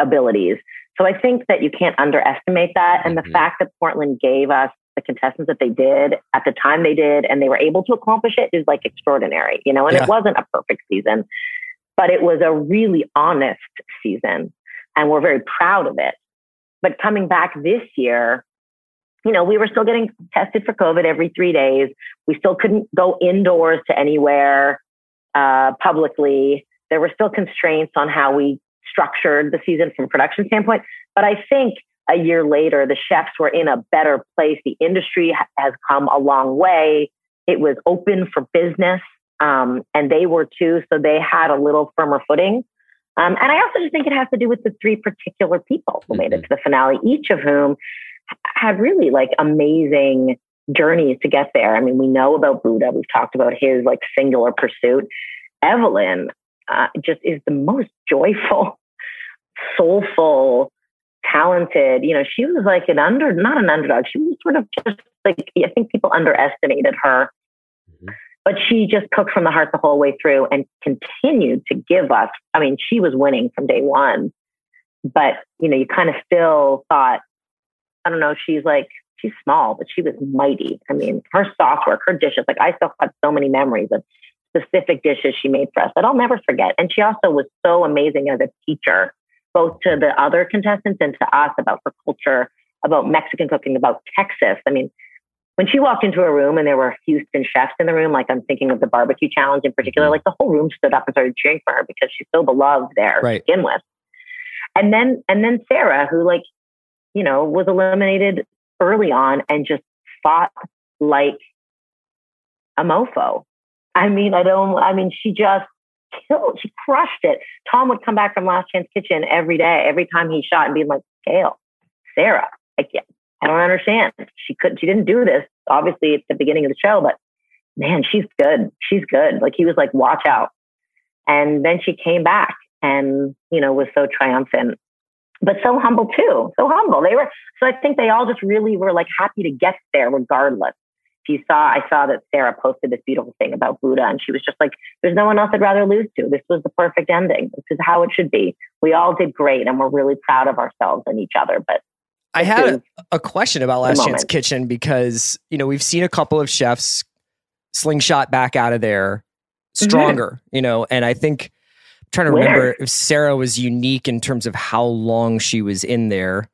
abilities. So I think that you can't underestimate that. And the fact that Portland gave us the contestants that they did at the time they did, and they were able to accomplish it, is like extraordinary, you know, and it wasn't a perfect season, but it was a really honest season, and we're very proud of it. But coming back this year, you know, we were still getting tested for COVID every 3 days. We still couldn't go indoors to anywhere publicly. There were still constraints on how we structured the season from a production standpoint. But I think a year later, the chefs were in a better place. The industry has come a long way. It was open for business, and they were too. So they had a little firmer footing. And I also just think it has to do with the three particular people who made it to the finale, each of whom had really like amazing journeys to get there. I mean, we know about Buddha. We've talked about his like singular pursuit. Evelyn just is the most joyful, soulful, talented. You know, she was like not an underdog. She was sort of just like, I think people underestimated her, but she just cooked from the heart the whole way through and continued to give us. I mean, she was winning from day one, but you know, you kind of still thought, I don't know, she's small, but she was mighty. I mean, her soft work, her dishes, like I still have so many memories of specific dishes she made for us that I'll never forget. And she also was so amazing as a teacher, both to the other contestants and to us, about her culture, about Mexican cooking, about Texas. I mean, when she walked into a room and there were Houston chefs in the room, like I'm thinking of the barbecue challenge in particular, like the whole room stood up and started cheering for her because she's so beloved there to begin with. And then Sarah, who like, you know, was eliminated early on and just fought like a mofo. She just killed. She crushed it. Tom would come back from Last Chance Kitchen every day, every time he shot, and be like, Gail, Sarah, I don't understand. She didn't do this. Obviously, it's the beginning of the show, but man, she's good. She's good. Like he was like, watch out. And then she came back and, you know, was so triumphant, but so humble too. So humble. So I think they all just really were like happy to get there regardless. I saw that Sarah posted this beautiful thing about Buddha, and she was just like, there's no one else I'd rather lose to. This was the perfect ending. This is how it should be. We all did great, and we're really proud of ourselves and each other. But I had a question about Last Chance Kitchen, because, you know, we've seen a couple of chefs slingshot back out of there stronger, you know, and I think I'm trying to remember if Sarah was unique in terms of how long she was in there,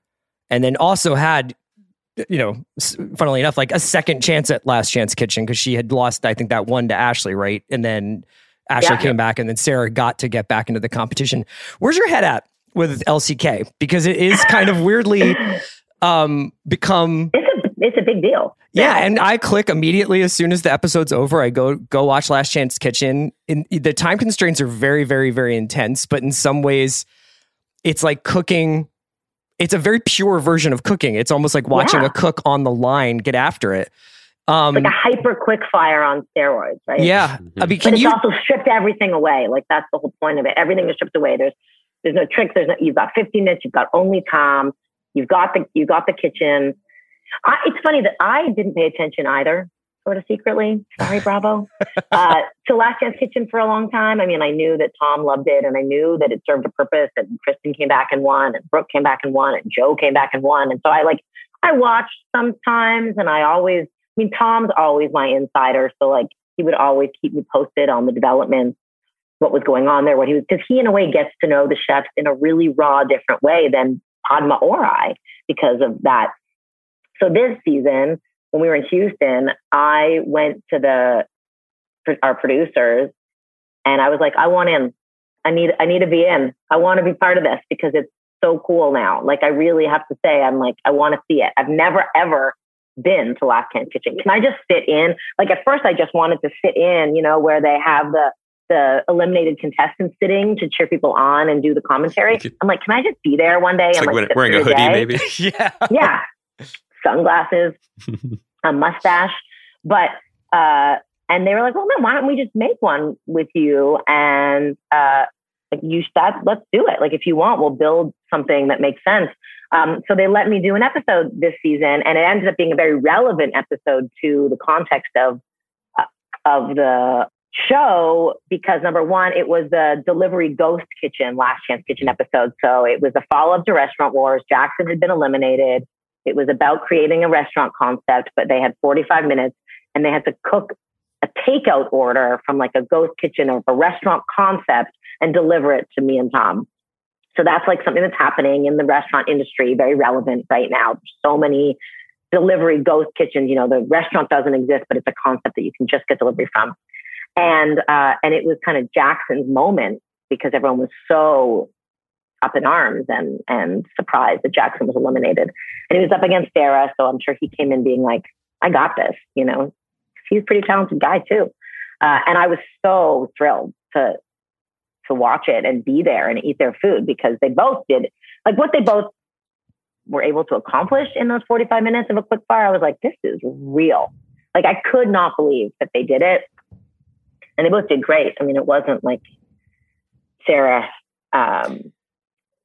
and then also had, you know, funnily enough, like a second chance at Last Chance Kitchen, because she had lost, I think, that one to Ashley, right? And then Ashley came back, and then Sarah got to get back into the competition. Where's your head at with LCK? Because it is kind of weirdly become... It's a big deal. Yeah, and I click immediately as soon as the episode's over. I go watch Last Chance Kitchen. And the time constraints are very, very, very intense, but in some ways, it's like cooking... It's a very pure version of cooking. It's almost like watching a cook on the line get after it. Like a hyper quick fire on steroids, right? Yeah. I mean, but it's also stripped everything away. Like that's the whole point of it. Everything is stripped away. There's no tricks. You've got 15 minutes. You've got only Tom. You've got the kitchen. It's funny that I didn't pay attention either, sort of secretly. Sorry, Bravo. To Last Chance Kitchen for a long time. I mean, I knew that Tom loved it, and I knew that it served a purpose, and Kristen came back and won, and Brooke came back and won, and Joe came back and won. And so I watched sometimes, and Tom's always my insider. So like he would always keep me posted on the developments, what was going on there, because he in a way gets to know the chefs in a really raw, different way than Padma or I, because of that. So this season, when we were in Houston, I went to our producers and I was like, I want in. I need to be in. I want to be part of this because it's so cool now. Like, I really have to say, I'm like, I want to see it. I've never, ever been to Last Chance Kitchen. Can I just sit in? Like, at first I just wanted to sit in, you know, where they have the the eliminated contestant sitting to cheer people on and do the commentary. I'm like, can I just be there one day? It's like wearing a hoodie, maybe. Yeah. Sunglasses, a mustache. But, and they were like, well, then why don't we just make one with you? And, like you said, let's do it. Like, if you want, we'll build something that makes sense. So they let me do an episode this season, and it ended up being a very relevant episode to the context of the show, because number one, it was the delivery ghost kitchen, last chance kitchen episode. So it was a follow-up to Restaurant Wars. Jackson had been eliminated. It was about creating a restaurant concept, but they had 45 minutes and they had to cook a takeout order from like a ghost kitchen or a restaurant concept and deliver it to me and Tom. So that's like something that's happening in the restaurant industry, very relevant right now. There's so many delivery ghost kitchens, you know, the restaurant doesn't exist, but it's a concept that you can just get delivery from. And it was kind of Jackson's moment because everyone was so up in arms and surprised that Jackson was eliminated. And he was up against Sarah. So I'm sure he came in being like, I got this, you know, he's a pretty talented guy too. And I was so thrilled to watch it and be there and eat their food, because they both did like what they both were able to accomplish in those 45 minutes of a quick fire. I was like, this is real. Like, I could not believe that they did it. And they both did great. I mean, it wasn't like Sarah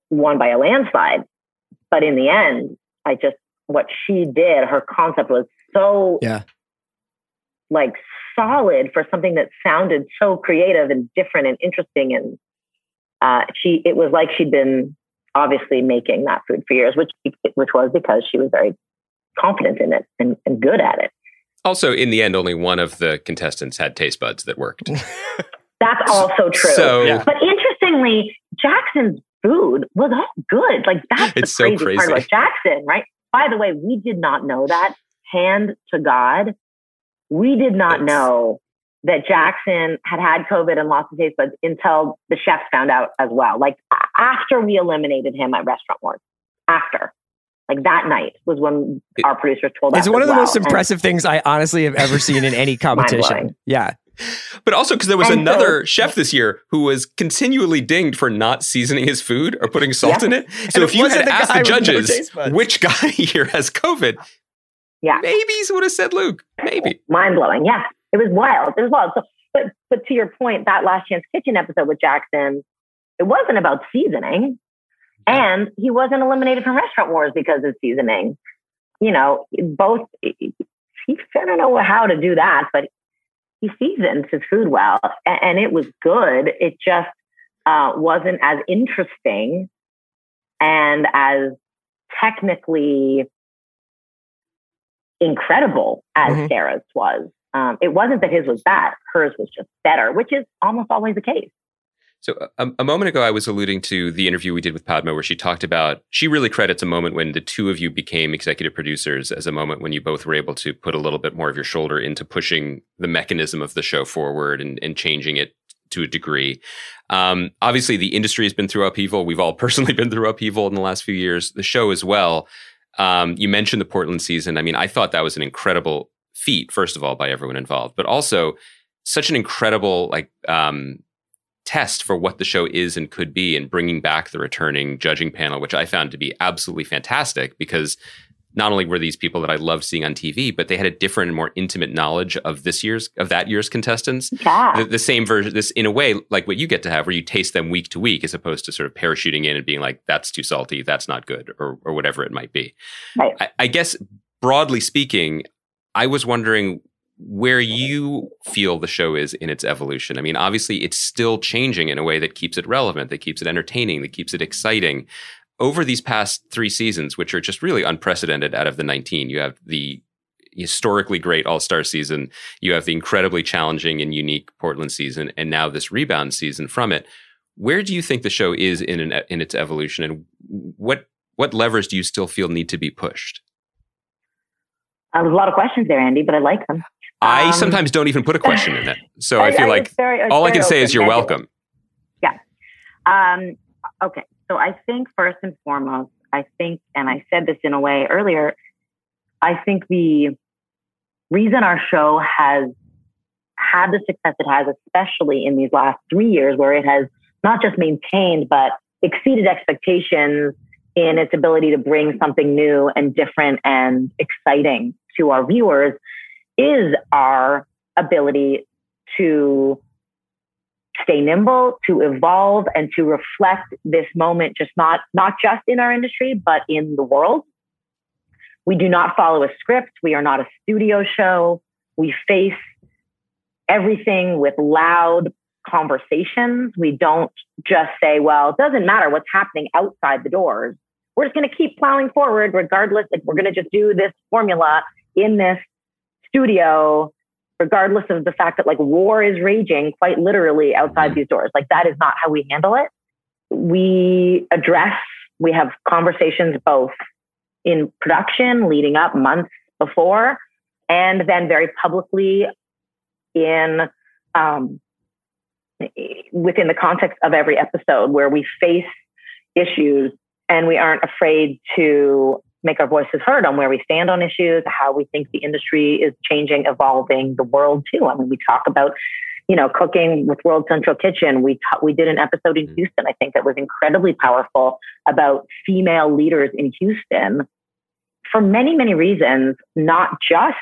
won by a landslide, but in the end, what she did, her concept was so like solid for something that sounded so creative and different and interesting. And it was like she'd been obviously making that food for years, which was because she was very confident in it and good at it. Also, in the end, only one of the contestants had taste buds that worked. That's also true. But interestingly, Jackson's food was all good. Like, that's the crazy part about Jackson, right? By the way, we did not know that. Hand to God. We did not know that Jackson had COVID and lost his taste buds until the chefs found out as well. Like, after we eliminated him at Restaurant Wars. Like, that night was when our producers told us. It's one of the most impressive things I honestly have ever seen in any competition. Yeah. But also because there was another chef this year who was continually dinged for not seasoning his food or putting salt in it. So if you had asked the judges, which guy here has COVID? Yeah. Maybe he would have said Luke. Maybe. Mind blowing. Yeah. It was wild. So, but to your point, that Last Chance Kitchen episode with Jackson, it wasn't about seasoning. And he wasn't eliminated from Restaurant Wars because of seasoning. You know, both, I don't know how to do that, but he seasoned his food well, and it was good. It just wasn't as interesting and as technically incredible as Sarah's was. It wasn't that his was bad. Hers was just better, which is almost always the case. So a moment ago, I was alluding to the interview we did with Padma, where she talked about, she really credits a moment when the two of you became executive producers as a moment when you both were able to put a little bit more of your shoulder into pushing the mechanism of the show forward and changing it to a degree. Obviously, the industry has been through upheaval. We've all personally been through upheaval in the last few years, the show as well. You mentioned the Portland season. I mean, I thought that was an incredible feat, first of all, by everyone involved, but also such an incredible, like, test for what the show is and could be, and bringing back the returning judging panel, which I found to be absolutely fantastic, because not only were these people that I loved seeing on TV, but they had a different and more intimate knowledge of that year's contestants. Yeah. The same version, this in a way, like what you get to have, where you taste them week to week, as opposed to sort of parachuting in and being like, that's too salty, that's not good, or whatever it might be. Right. I guess, broadly speaking, I was wondering where you feel the show is in its evolution. I mean, obviously, it's still changing in a way that keeps it relevant, that keeps it entertaining, that keeps it exciting. Over these past three seasons, which are just really unprecedented out of the 19, you have the historically great All-Star season, you have the incredibly challenging and unique Portland season, and now this rebound season from it. Where do you think the show is in its evolution, and what levers do you still feel need to be pushed? There's a lot of questions there, Andy, but I like them. I sometimes don't even put a question in it. So I feel like all I can say is you're welcome. Yeah. Okay. So I think first and foremost, and I said this in a way earlier, I think the reason our show has had the success it has, especially in these last 3 years, where it has not just maintained, but exceeded expectations in its ability to bring something new and different and exciting to our viewers, is our ability to stay nimble, to evolve, and to reflect this moment, just not just in our industry, but in the world. We do not follow a script. We are not a studio show. We face everything with loud conversations. We don't just say, well, it doesn't matter what's happening outside the doors. We're just going to keep plowing forward regardless. Like, we're going to just do this formula in this studio, regardless of the fact that like war is raging quite literally outside these doors. Like, that is not how we handle it. We have conversations both in production leading up months before, and then very publicly in within the context of every episode, where we face issues and we aren't afraid to make our voices heard on where we stand on issues, how we think the industry is changing, evolving, the world too. I mean, we talk about, cooking with World Central Kitchen. We did an episode in Houston, I think, that was incredibly powerful about female leaders in Houston for many, many reasons, not just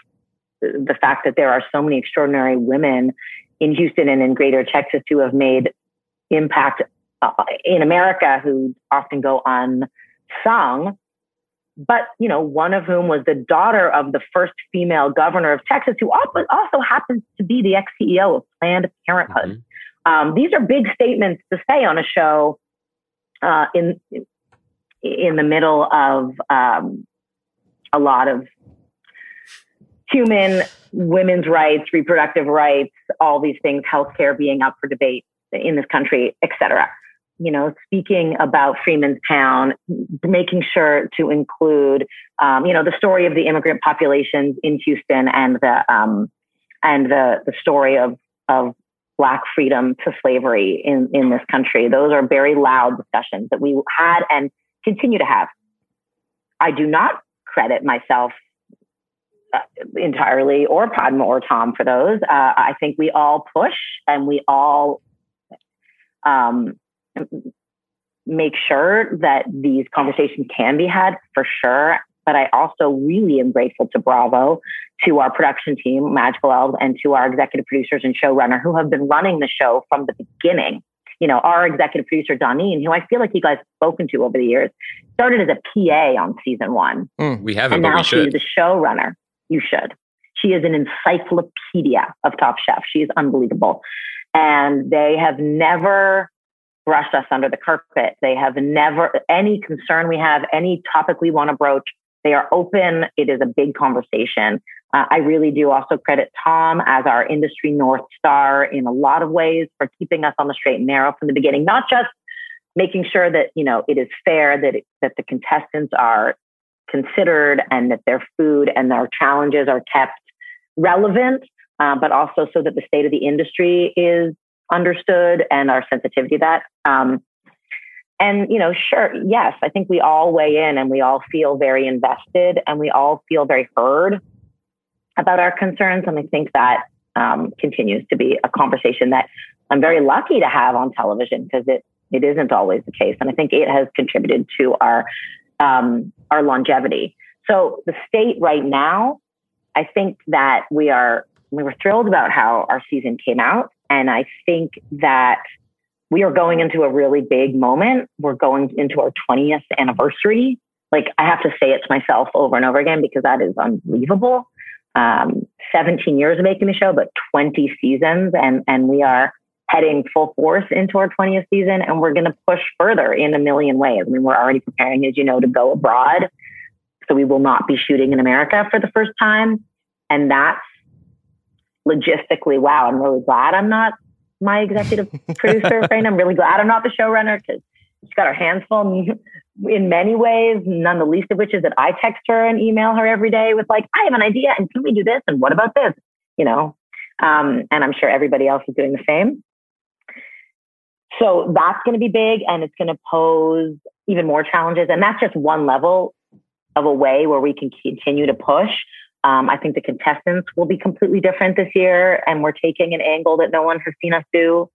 the fact that there are so many extraordinary women in Houston and in greater Texas who have made impact in America, who often go unsung, but, one of whom was the daughter of the first female governor of Texas, who also happens to be the ex-CEO of Planned Parenthood. Mm-hmm. These are big statements to say on a show in the middle of a lot of human, women's rights, reproductive rights, all these things, healthcare being up for debate in this country, et cetera. Speaking about Freemantown, making sure to include, the story of the immigrant populations in Houston and the story of Black freedom to slavery in this country. Those are very loud discussions that we had and continue to have. I do not credit myself entirely, or Padma or Tom, for those. I think we all push and we all make sure that these conversations can be had, for sure. But I also really am grateful to Bravo, to our production team, Magical Elves, and to our executive producers and showrunner who have been running the show from the beginning. Our executive producer, Doneen, who I feel like you guys have spoken to over the years, started as a PA on season one. We haven't, but now we should. She's the showrunner. You should. She is an encyclopedia of Top Chef. She is unbelievable. And they have never brushed us under the carpet. They have never, any concern we have, any topic we want to broach, they are open. It is a big conversation. I really do also credit Tom as our industry North Star in a lot of ways for keeping us on the straight and narrow from the beginning, not just making sure that, it is fair, that the contestants are considered and that their food and their challenges are kept relevant, but also so that the state of the industry is understood and our sensitivity to that. I think we all weigh in and we all feel very invested and we all feel very heard about our concerns. And I think that continues to be a conversation that I'm very lucky to have on television, because it isn't always the case. And I think it has contributed to our longevity. So the state right now, I think that we were thrilled about how our season came out. And I think that we are going into a really big moment. We're going into our 20th anniversary. Like, I have to say it to myself over and over again, because that is unbelievable. 17 years of making the show, but 20 seasons. And we are heading full force into our 20th season, and we're going to push further in a million ways. I mean, we're already preparing, as you know, to go abroad. So we will not be shooting in America for the first time. And that's logistically, wow, I'm really glad I'm not my executive producer, friend. I'm really glad I'm not the showrunner, because she's got her hands full in many ways, none the least of which is that I text her and email her every day with like, I have an idea, and can we do this? And what about this? And I'm sure everybody else is doing the same. So that's going to be big, and it's going to pose even more challenges. And that's just one level of a way where we can continue to push. I think the contestants will be completely different this year, and we're taking an angle that no one has seen us do.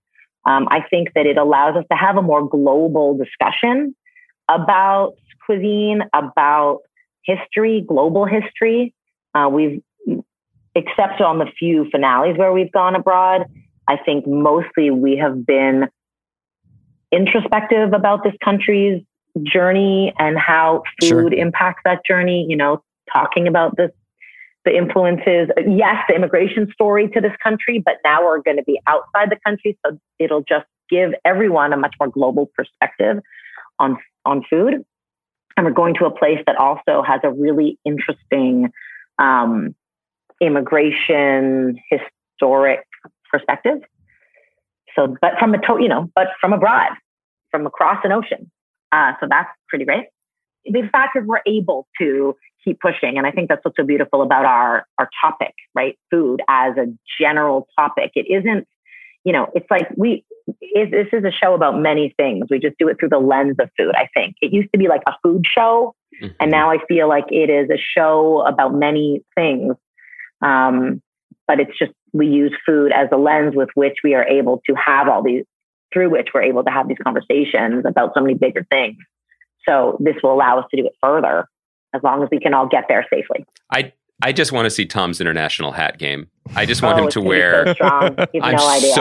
I think that it allows us to have a more global discussion about cuisine, about history, global history. We've, except on the few finales where we've gone abroad, I think mostly we have been introspective about this country's journey and how food impacts that journey, you know, talking about this, the influences, yes, the immigration story to this country, but now we're going to be outside the country. So it'll just give everyone a much more global perspective on food. And we're going to a place that also has a really interesting immigration historic perspective. So, but from a, you know, but from abroad, from across an ocean. So that's pretty great. The fact is we're able to keep pushing. And I think that's what's so beautiful about our topic, right? Food as a general topic. It isn't, you know, it's like this is a show about many things. We just do it through the lens of food, I think. It used to be like a food show. Mm-hmm. And now I feel like it is a show about many things. But it's just, we use food as the lens with which we are able to have all these, through which we're able to have these conversations about so many bigger things. So this will allow us to do it further, as long as we can all get there safely. I just want to see Tom's international hat game. I just want him to wear. So I'm no idea.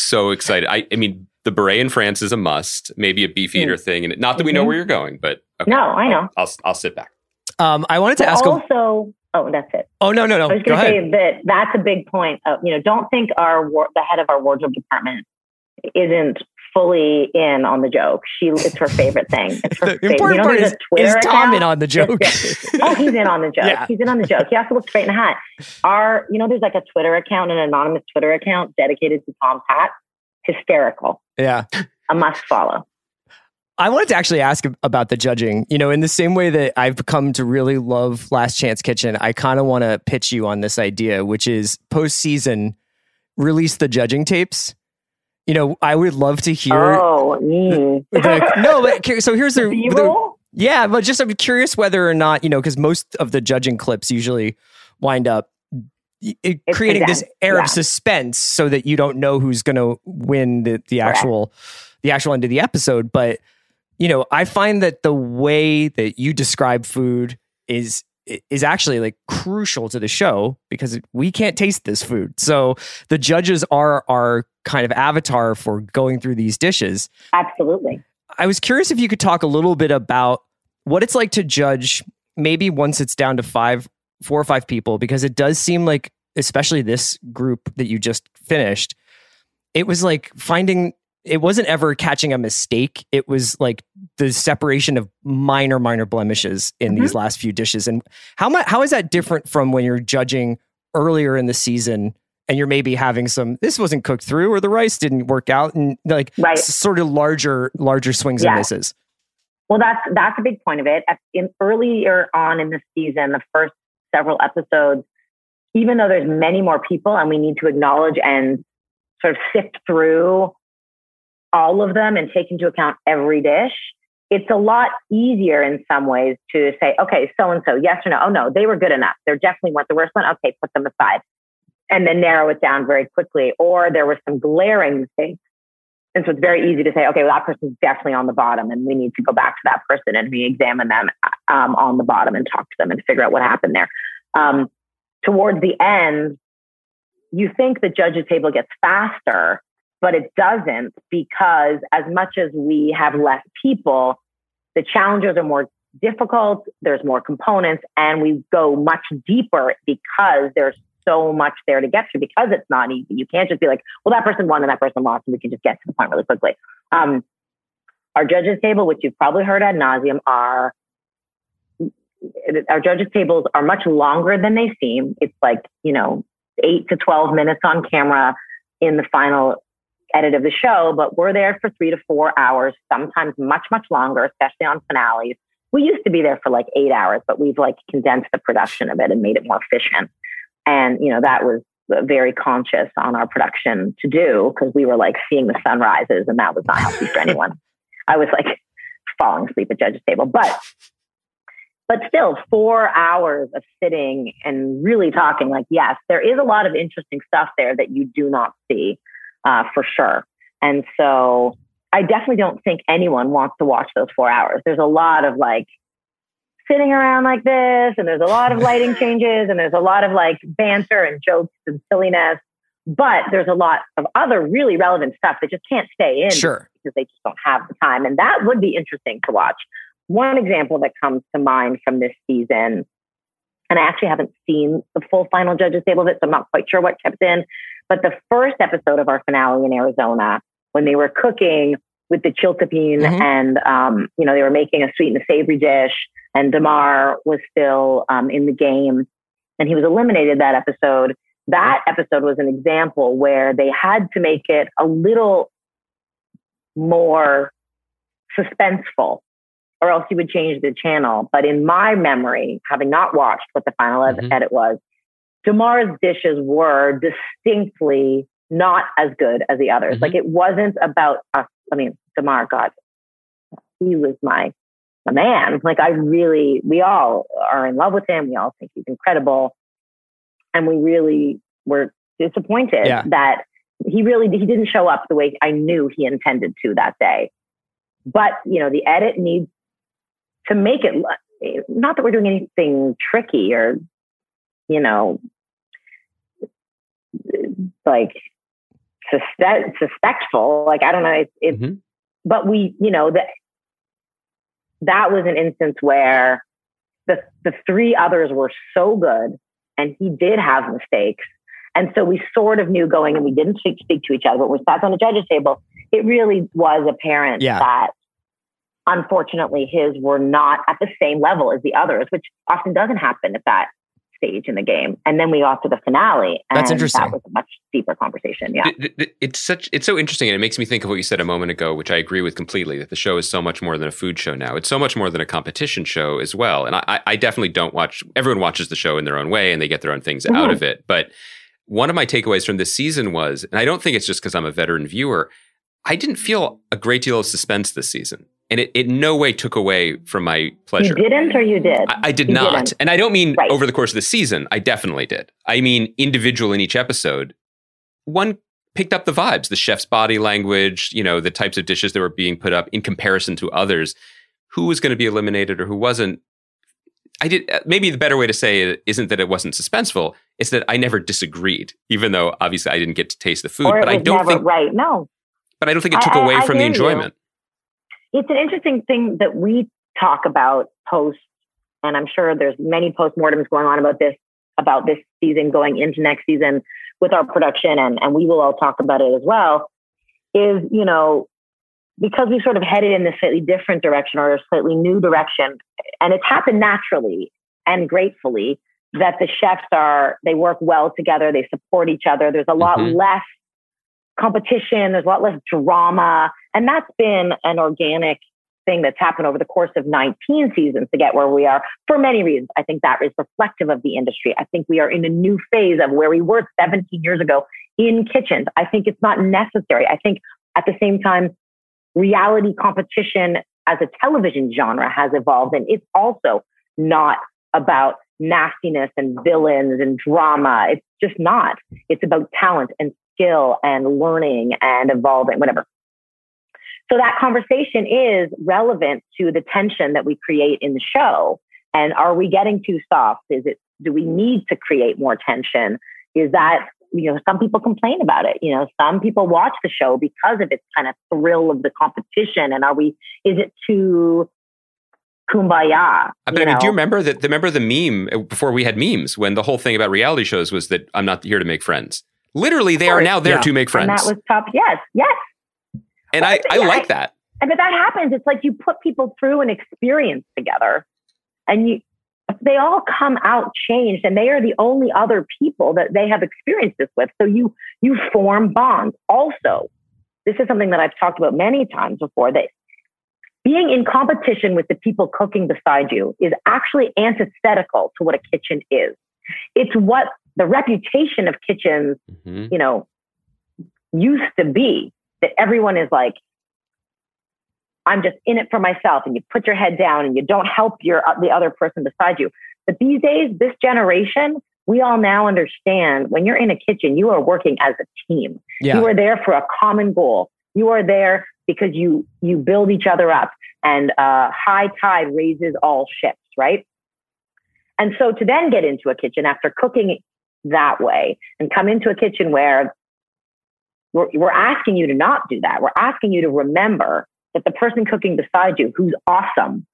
so excited. I mean, the beret in France is a must. Maybe a beef eater thing, and not that we know where you're going, but okay. No, I know. I'll sit back. I wanted to ask also. Oh, that's it. Oh no. I was going to say that that's a big point. You know, don't think the head of our wardrobe department isn't fully in on the joke. It's her favorite thing. It's her the important part is Tom in on the joke. Oh, he's in on the joke. Yeah. He's in on the joke. He has to look straight in a hat. You know, there's like a Twitter account, an anonymous Twitter account dedicated to Tom's hat. Hysterical. Yeah. A must follow. I wanted to actually ask about the judging. You know, in the same way that I've come to really love Last Chance Kitchen, I kind of want to pitch you on this idea, which is post-season, release the judging tapes. You know, I would love to hear. So here's the yeah, but just I'm curious whether or not, you know, because most of the judging clips usually wind up creating this air of suspense so that you don't know who's going to win the actual end of the episode. But you know, I find that the way that you describe food is actually like crucial to the show because we can't taste this food. So the judges are our kind of avatar for going through these dishes. Absolutely. I was curious if you could talk a little bit about what it's like to judge maybe once it's down to 4 or 5 people, because it does seem like, especially this group that you just finished, it was like it wasn't ever catching a mistake. It was like the separation of minor blemishes in these last few dishes. And how is that different from when you're judging earlier in the season and you're maybe having this wasn't cooked through, or the rice didn't work out, and like sort of larger swings and misses? Well, that's a big point of it. Earlier on in the season, the first several episodes, even though there's many more people and we need to acknowledge and sort of sift through all of them and take into account every dish, it's a lot easier in some ways to say, okay, so-and-so, yes or no? Oh no, they were good enough. They definitely weren't the worst one. Okay, put them aside. And then narrow it down very quickly. Or there were some glaring mistakes. And so it's very easy to say, okay, well, that person's definitely on the bottom and we need to go back to that person and re-examine them on the bottom and talk to them and figure out what happened there. Towards the end, you think the judges table gets faster, but it doesn't, because as much as we have less people, the challenges are more difficult, there's more components, and we go much deeper because there's so much there to get to, because it's not easy. You can't just be like, well, that person won and that person lost, and we can just get to the point really quickly. Our judges table, which you've probably heard ad nauseum, our judges tables are much longer than they seem. It's like, you know, 8 to 12 minutes on camera in the final edit of the show, but we're there for 3 to 4 hours, sometimes much longer, especially on finales. We used to be there for like 8 hours, but we've like condensed the production of it and made it more efficient. And you know, that was very conscious on our production to do, because we were like seeing the sunrises, and that was not healthy for anyone. I was like falling asleep at judges' table, but But still, 4 hours of sitting and really talking, like, yes, there is a lot of interesting stuff there that you do not see, for sure. And so I definitely don't think anyone wants to watch those 4 hours. There's a lot of like sitting around like this, and there's a lot of lighting changes, and there's a lot of like banter and jokes and silliness, but there's a lot of other really relevant stuff that just can't stay in because they just don't have the time. And that would be interesting to watch. One example that comes to mind from this season, and I actually haven't seen the full final judges table of it, so I'm not quite sure what kept in, but the first episode of our finale in Arizona, when they were cooking with the chiltepín and, you know, they were making a sweet and a savory dish, and Damar was still in the game, and he was eliminated that episode. That episode was an example where they had to make it a little more suspenseful, or else you would change the channel. But in my memory, having not watched what the final edit was, Damar's dishes were distinctly not as good as the others. Like, it wasn't about us. I mean, Damar, God, he was my man. Like, we all are in love with him. We all think he's incredible. And we really were disappointed that he didn't show up the way I knew he intended to that day. But, you know, the edit needs to make it, not that we're doing anything tricky or, you know, like suspectful, like, I don't know. But we, you know, that was an instance where the three others were so good, and he did have mistakes. And so we sort of knew going, and we didn't speak to each other, but we sat on the judges table. It really was apparent that unfortunately his were not at the same level as the others, which often doesn't happen at that stage in the game. And then we got to the finale, and that's interesting. That was a much deeper conversation. Yeah. It's so interesting. And it makes me think of what you said a moment ago, which I agree with completely, that the show is so much more than a food show now. It's so much more than a competition show as well. And I definitely don't watch, everyone watches the show in their own way and they get their own things out of it. But one of my takeaways from this season was, and I don't think it's just because I'm a veteran viewer, I didn't feel a great deal of suspense this season. And it in no way took away from my pleasure. You didn't, or you did? I did not. Didn't. And I don't mean over the course of the season. I definitely did. I mean, individual in each episode, one picked up the vibes, the chef's body language, you know, the types of dishes that were being put up in comparison to others, who was going to be eliminated or who wasn't. Maybe the better way to say it isn't that it wasn't suspenseful. It's that I never disagreed, even though obviously I didn't get to taste the food. Or But I don't think it took away from the enjoyment. You. It's an interesting thing that we talk about post, and I'm sure there's many postmortems going on about this season going into next season with our production, and we will all talk about it as well, is, you know, because we sort of headed in this slightly different direction or a slightly new direction, and it's happened naturally and gratefully that the chefs they work well together, they support each other. There's a lot less competition, there's a lot less drama, and that's been an organic thing that's happened over the course of 19 seasons to get where we are, for many reasons. I think that is reflective of the industry. I think we are in a new phase of where we were 17 years ago in kitchens. I think it's not necessary. I think at the same time, reality competition as a television genre has evolved, and it's also not about nastiness and villains and drama. It's just not. It's about talent and skill and learning and evolving, whatever. So that conversation is relevant to the tension that we create in the show. And are we getting too soft? Do we need to create more tension? Is that, you know, some people complain about it. You know, some people watch the show because of its kind of thrill of the competition. And is it too kumbaya? I mean, do you remember that? Remember the meme before we had memes, when the whole thing about reality shows was that I'm not here to make friends. Literally, they are now there to make friends. And that was Top. Yes. And I like that. But that happens. It's like you put people through an experience together, and they all come out changed, and they are the only other people that they have experienced this with. So you form bonds. Also, this is something that I've talked about many times before, that being in competition with the people cooking beside you is actually antithetical to what a kitchen is. It's what the reputation of kitchens, you know, used to be, that everyone is like I'm just in it for myself, and you put your head down and you don't help the other person beside you. But these days, this generation, we all now understand when you're in a kitchen, you are working as a team. Yeah. You are there for a common goal. You are there because you build each other up, and high tide raises all ships, right? And so to then get into a kitchen after cooking that way and come into a kitchen where we're asking you to not do that. We're asking you to remember that the person cooking beside you, who's awesome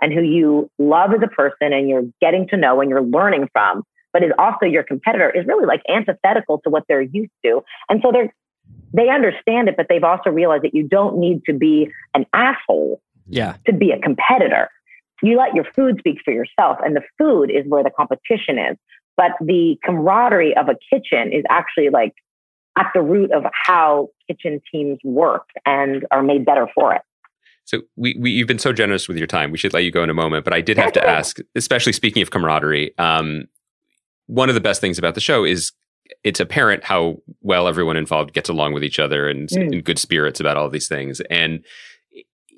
and who you love as a person and you're getting to know and you're learning from, but is also your competitor, is really like antithetical to what they're used to. And so they understand it, but they've also realized that you don't need to be an asshole to be a competitor. You let your food speak for yourself, and the food is where the competition is. But the camaraderie of a kitchen is actually like at the root of how kitchen teams work and are made better for it. So you've been so generous with your time. We should let you go in a moment, but I did have to ask, especially speaking of camaraderie, one of the best things about the show is it's apparent how well everyone involved gets along with each other and in good spirits about all these things. And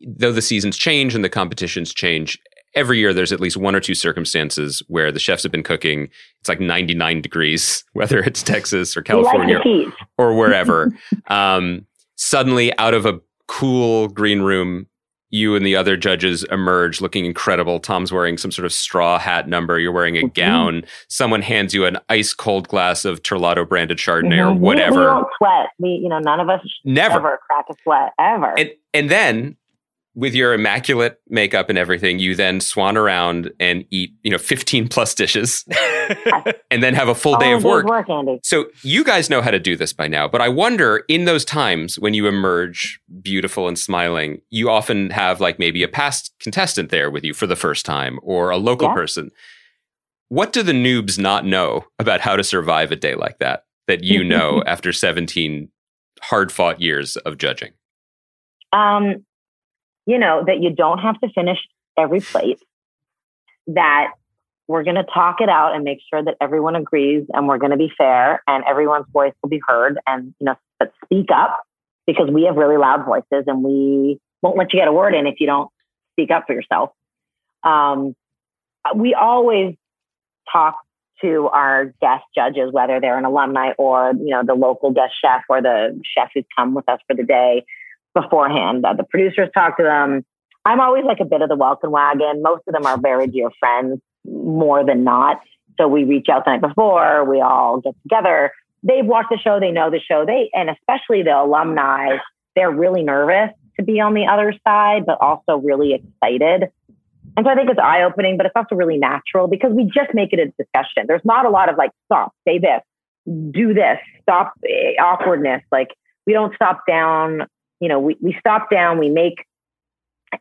though the seasons change and the competitions change, every year there's at least one or two circumstances where the chefs have been cooking. It's like 99 degrees, whether it's Texas or California or wherever. Suddenly out of a cool green room, you and the other judges emerge looking incredible. Tom's wearing some sort of straw hat number. You're wearing a gown. Someone hands you an ice cold glass of Terlato branded Chardonnay or whatever. We don't sweat. None of us ever crack a sweat, ever. And then, with your immaculate makeup and everything, you then swan around and eat, 15 plus dishes and then have a full day of work. So you guys know how to do this by now, but I wonder, in those times when you emerge beautiful and smiling, you often have like maybe a past contestant there with you for the first time or a local person. What do the noobs not know about how to survive a day like that you know after 17 hard-fought years of judging? That you don't have to finish every plate, that we're going to talk it out and make sure that everyone agrees, and we're going to be fair and everyone's voice will be heard, and, but speak up, because we have really loud voices and we won't let you get a word in if you don't speak up for yourself. We always talk to our guest judges, whether they're an alumni or, the local guest chef or the chef who's come with us for the day, beforehand. The producers talk to them. I'm always like a bit of the welcome wagon. Most of them are very dear friends, more than not. So we reach out the night before, we all get together. They've watched the show, they know the show. And especially the alumni, they're really nervous to be on the other side, but also really excited. And so I think it's eye-opening, but it's also really natural because we just make it a discussion. There's not a lot of like, stop, say this, do this, stop awkwardness. Like, we don't stop down. We stop down, we make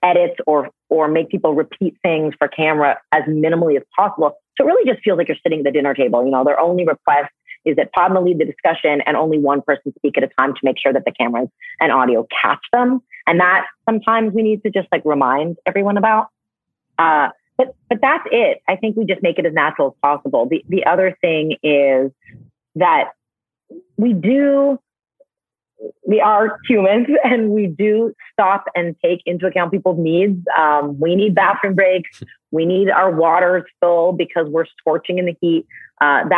edits or make people repeat things for camera as minimally as possible. So it really just feels like you're sitting at the dinner table. Their only request is that Padma lead the discussion and only one person speak at a time to make sure that the cameras and audio catch them. And that sometimes we need to just like remind everyone about. But that's it. I think we just make it as natural as possible. The other thing is that we are humans and we do stop and take into account people's needs. We need bathroom breaks. We need our waters full because we're scorching in the heat. That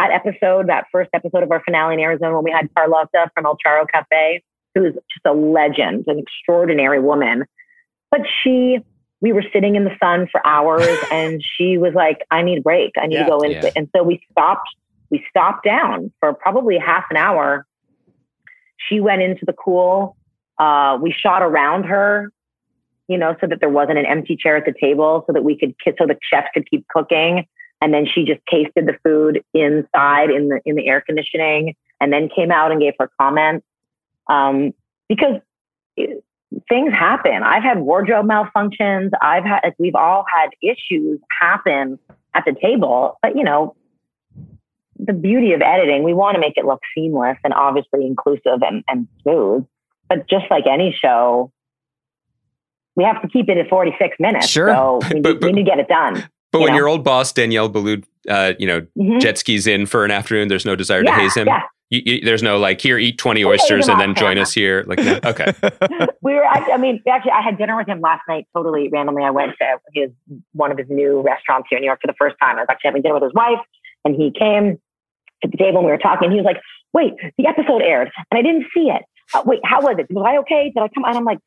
first episode of our finale in Arizona, when we had Carlotta from El Charro Cafe, who is just a legend, an extraordinary woman. But we were sitting in the sun for hours and she was like, I need a break. I need to go into it. And so we stopped down for probably half an hour. She went into the cool. We shot around her, so that there wasn't an empty chair at the table, so that we could so the chefs could keep cooking. And then she just tasted the food inside in the air conditioning, and then came out and gave her comments. Because things happen. I've had wardrobe malfunctions. We've all had issues happen at the table, but the beauty of editing, we want to make it look seamless and obviously inclusive and smooth. But just like any show, we have to keep it at 46 minutes. Sure. So we need to get it done. But when your old boss, Danielle Deadwyler, jet skis in for an afternoon, there's no desire to haze him. Yeah. There's no like, here, eat 20 oysters and then join us here. Like, no. Okay. I had dinner with him last night. Totally randomly, I went to one of his new restaurants here in New York for the first time. I was actually having dinner with his wife, and he came to the table and we were talking. And he was like, "Wait, the episode aired, and I didn't see it. Wait, how was it? Was I okay? Did I come?" And I'm like,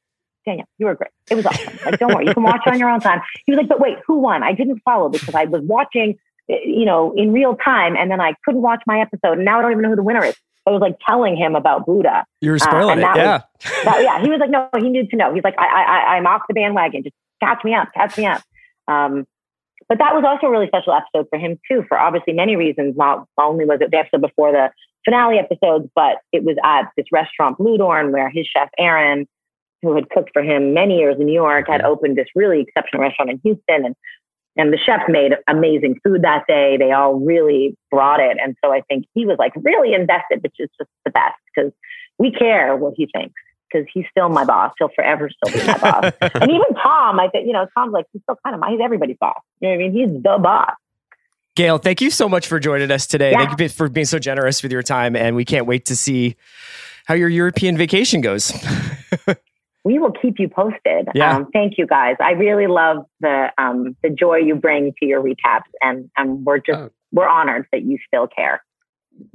"Danielle, you were great. It was awesome. Like, don't worry, you can watch it on your own time." He was like, "But wait, who won? I didn't follow because I was watching." You know, in real time, and then I couldn't watch my episode, and now I don't even know who the winner is." I was like telling him about Buddha. You were spoiling it, yeah. He was like, "No, he needed to know." He's like, I'm off the bandwagon. Just catch me up." But that was also a really special episode for him too, for obviously many reasons. Not only was it the episode before the finale episodes, but it was at this restaurant, Blue Dorn, where his chef Aaron, who had cooked for him many years in New York, had opened this really exceptional restaurant in Houston, and the chef made amazing food that day. They all really brought it. And so I think he was like really invested, which is just the best because we care what he thinks because he's still my boss. He'll forever still be my boss. And even Tom, I think, you know, Tom's like, he's still kind of he's everybody's boss. You know what I mean? He's the boss. Gail, thank you so much for joining us today. Yeah. Thank you for being so generous with your time. And we can't wait to see how your European vacation goes. We will keep you posted. Yeah. Thank you guys. I really love the joy you bring to your recaps, and we're honored that you still care.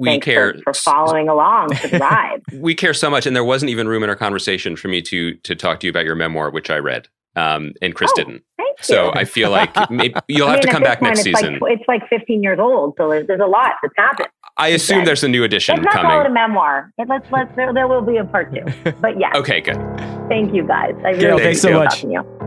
Thanks for following along to the ride. We care so much, and there wasn't even room in our conversation for me to talk to you about your memoir, which I read, and Chris didn't. Thank you. So I feel like you'll have to come back next season. It's like 15 years old, so there's a lot that's happened. I assume there's a new edition coming. Let's not call it a memoir. There will be a part 2. But yeah. Okay, good. Thank you guys. I really appreciate talking to you.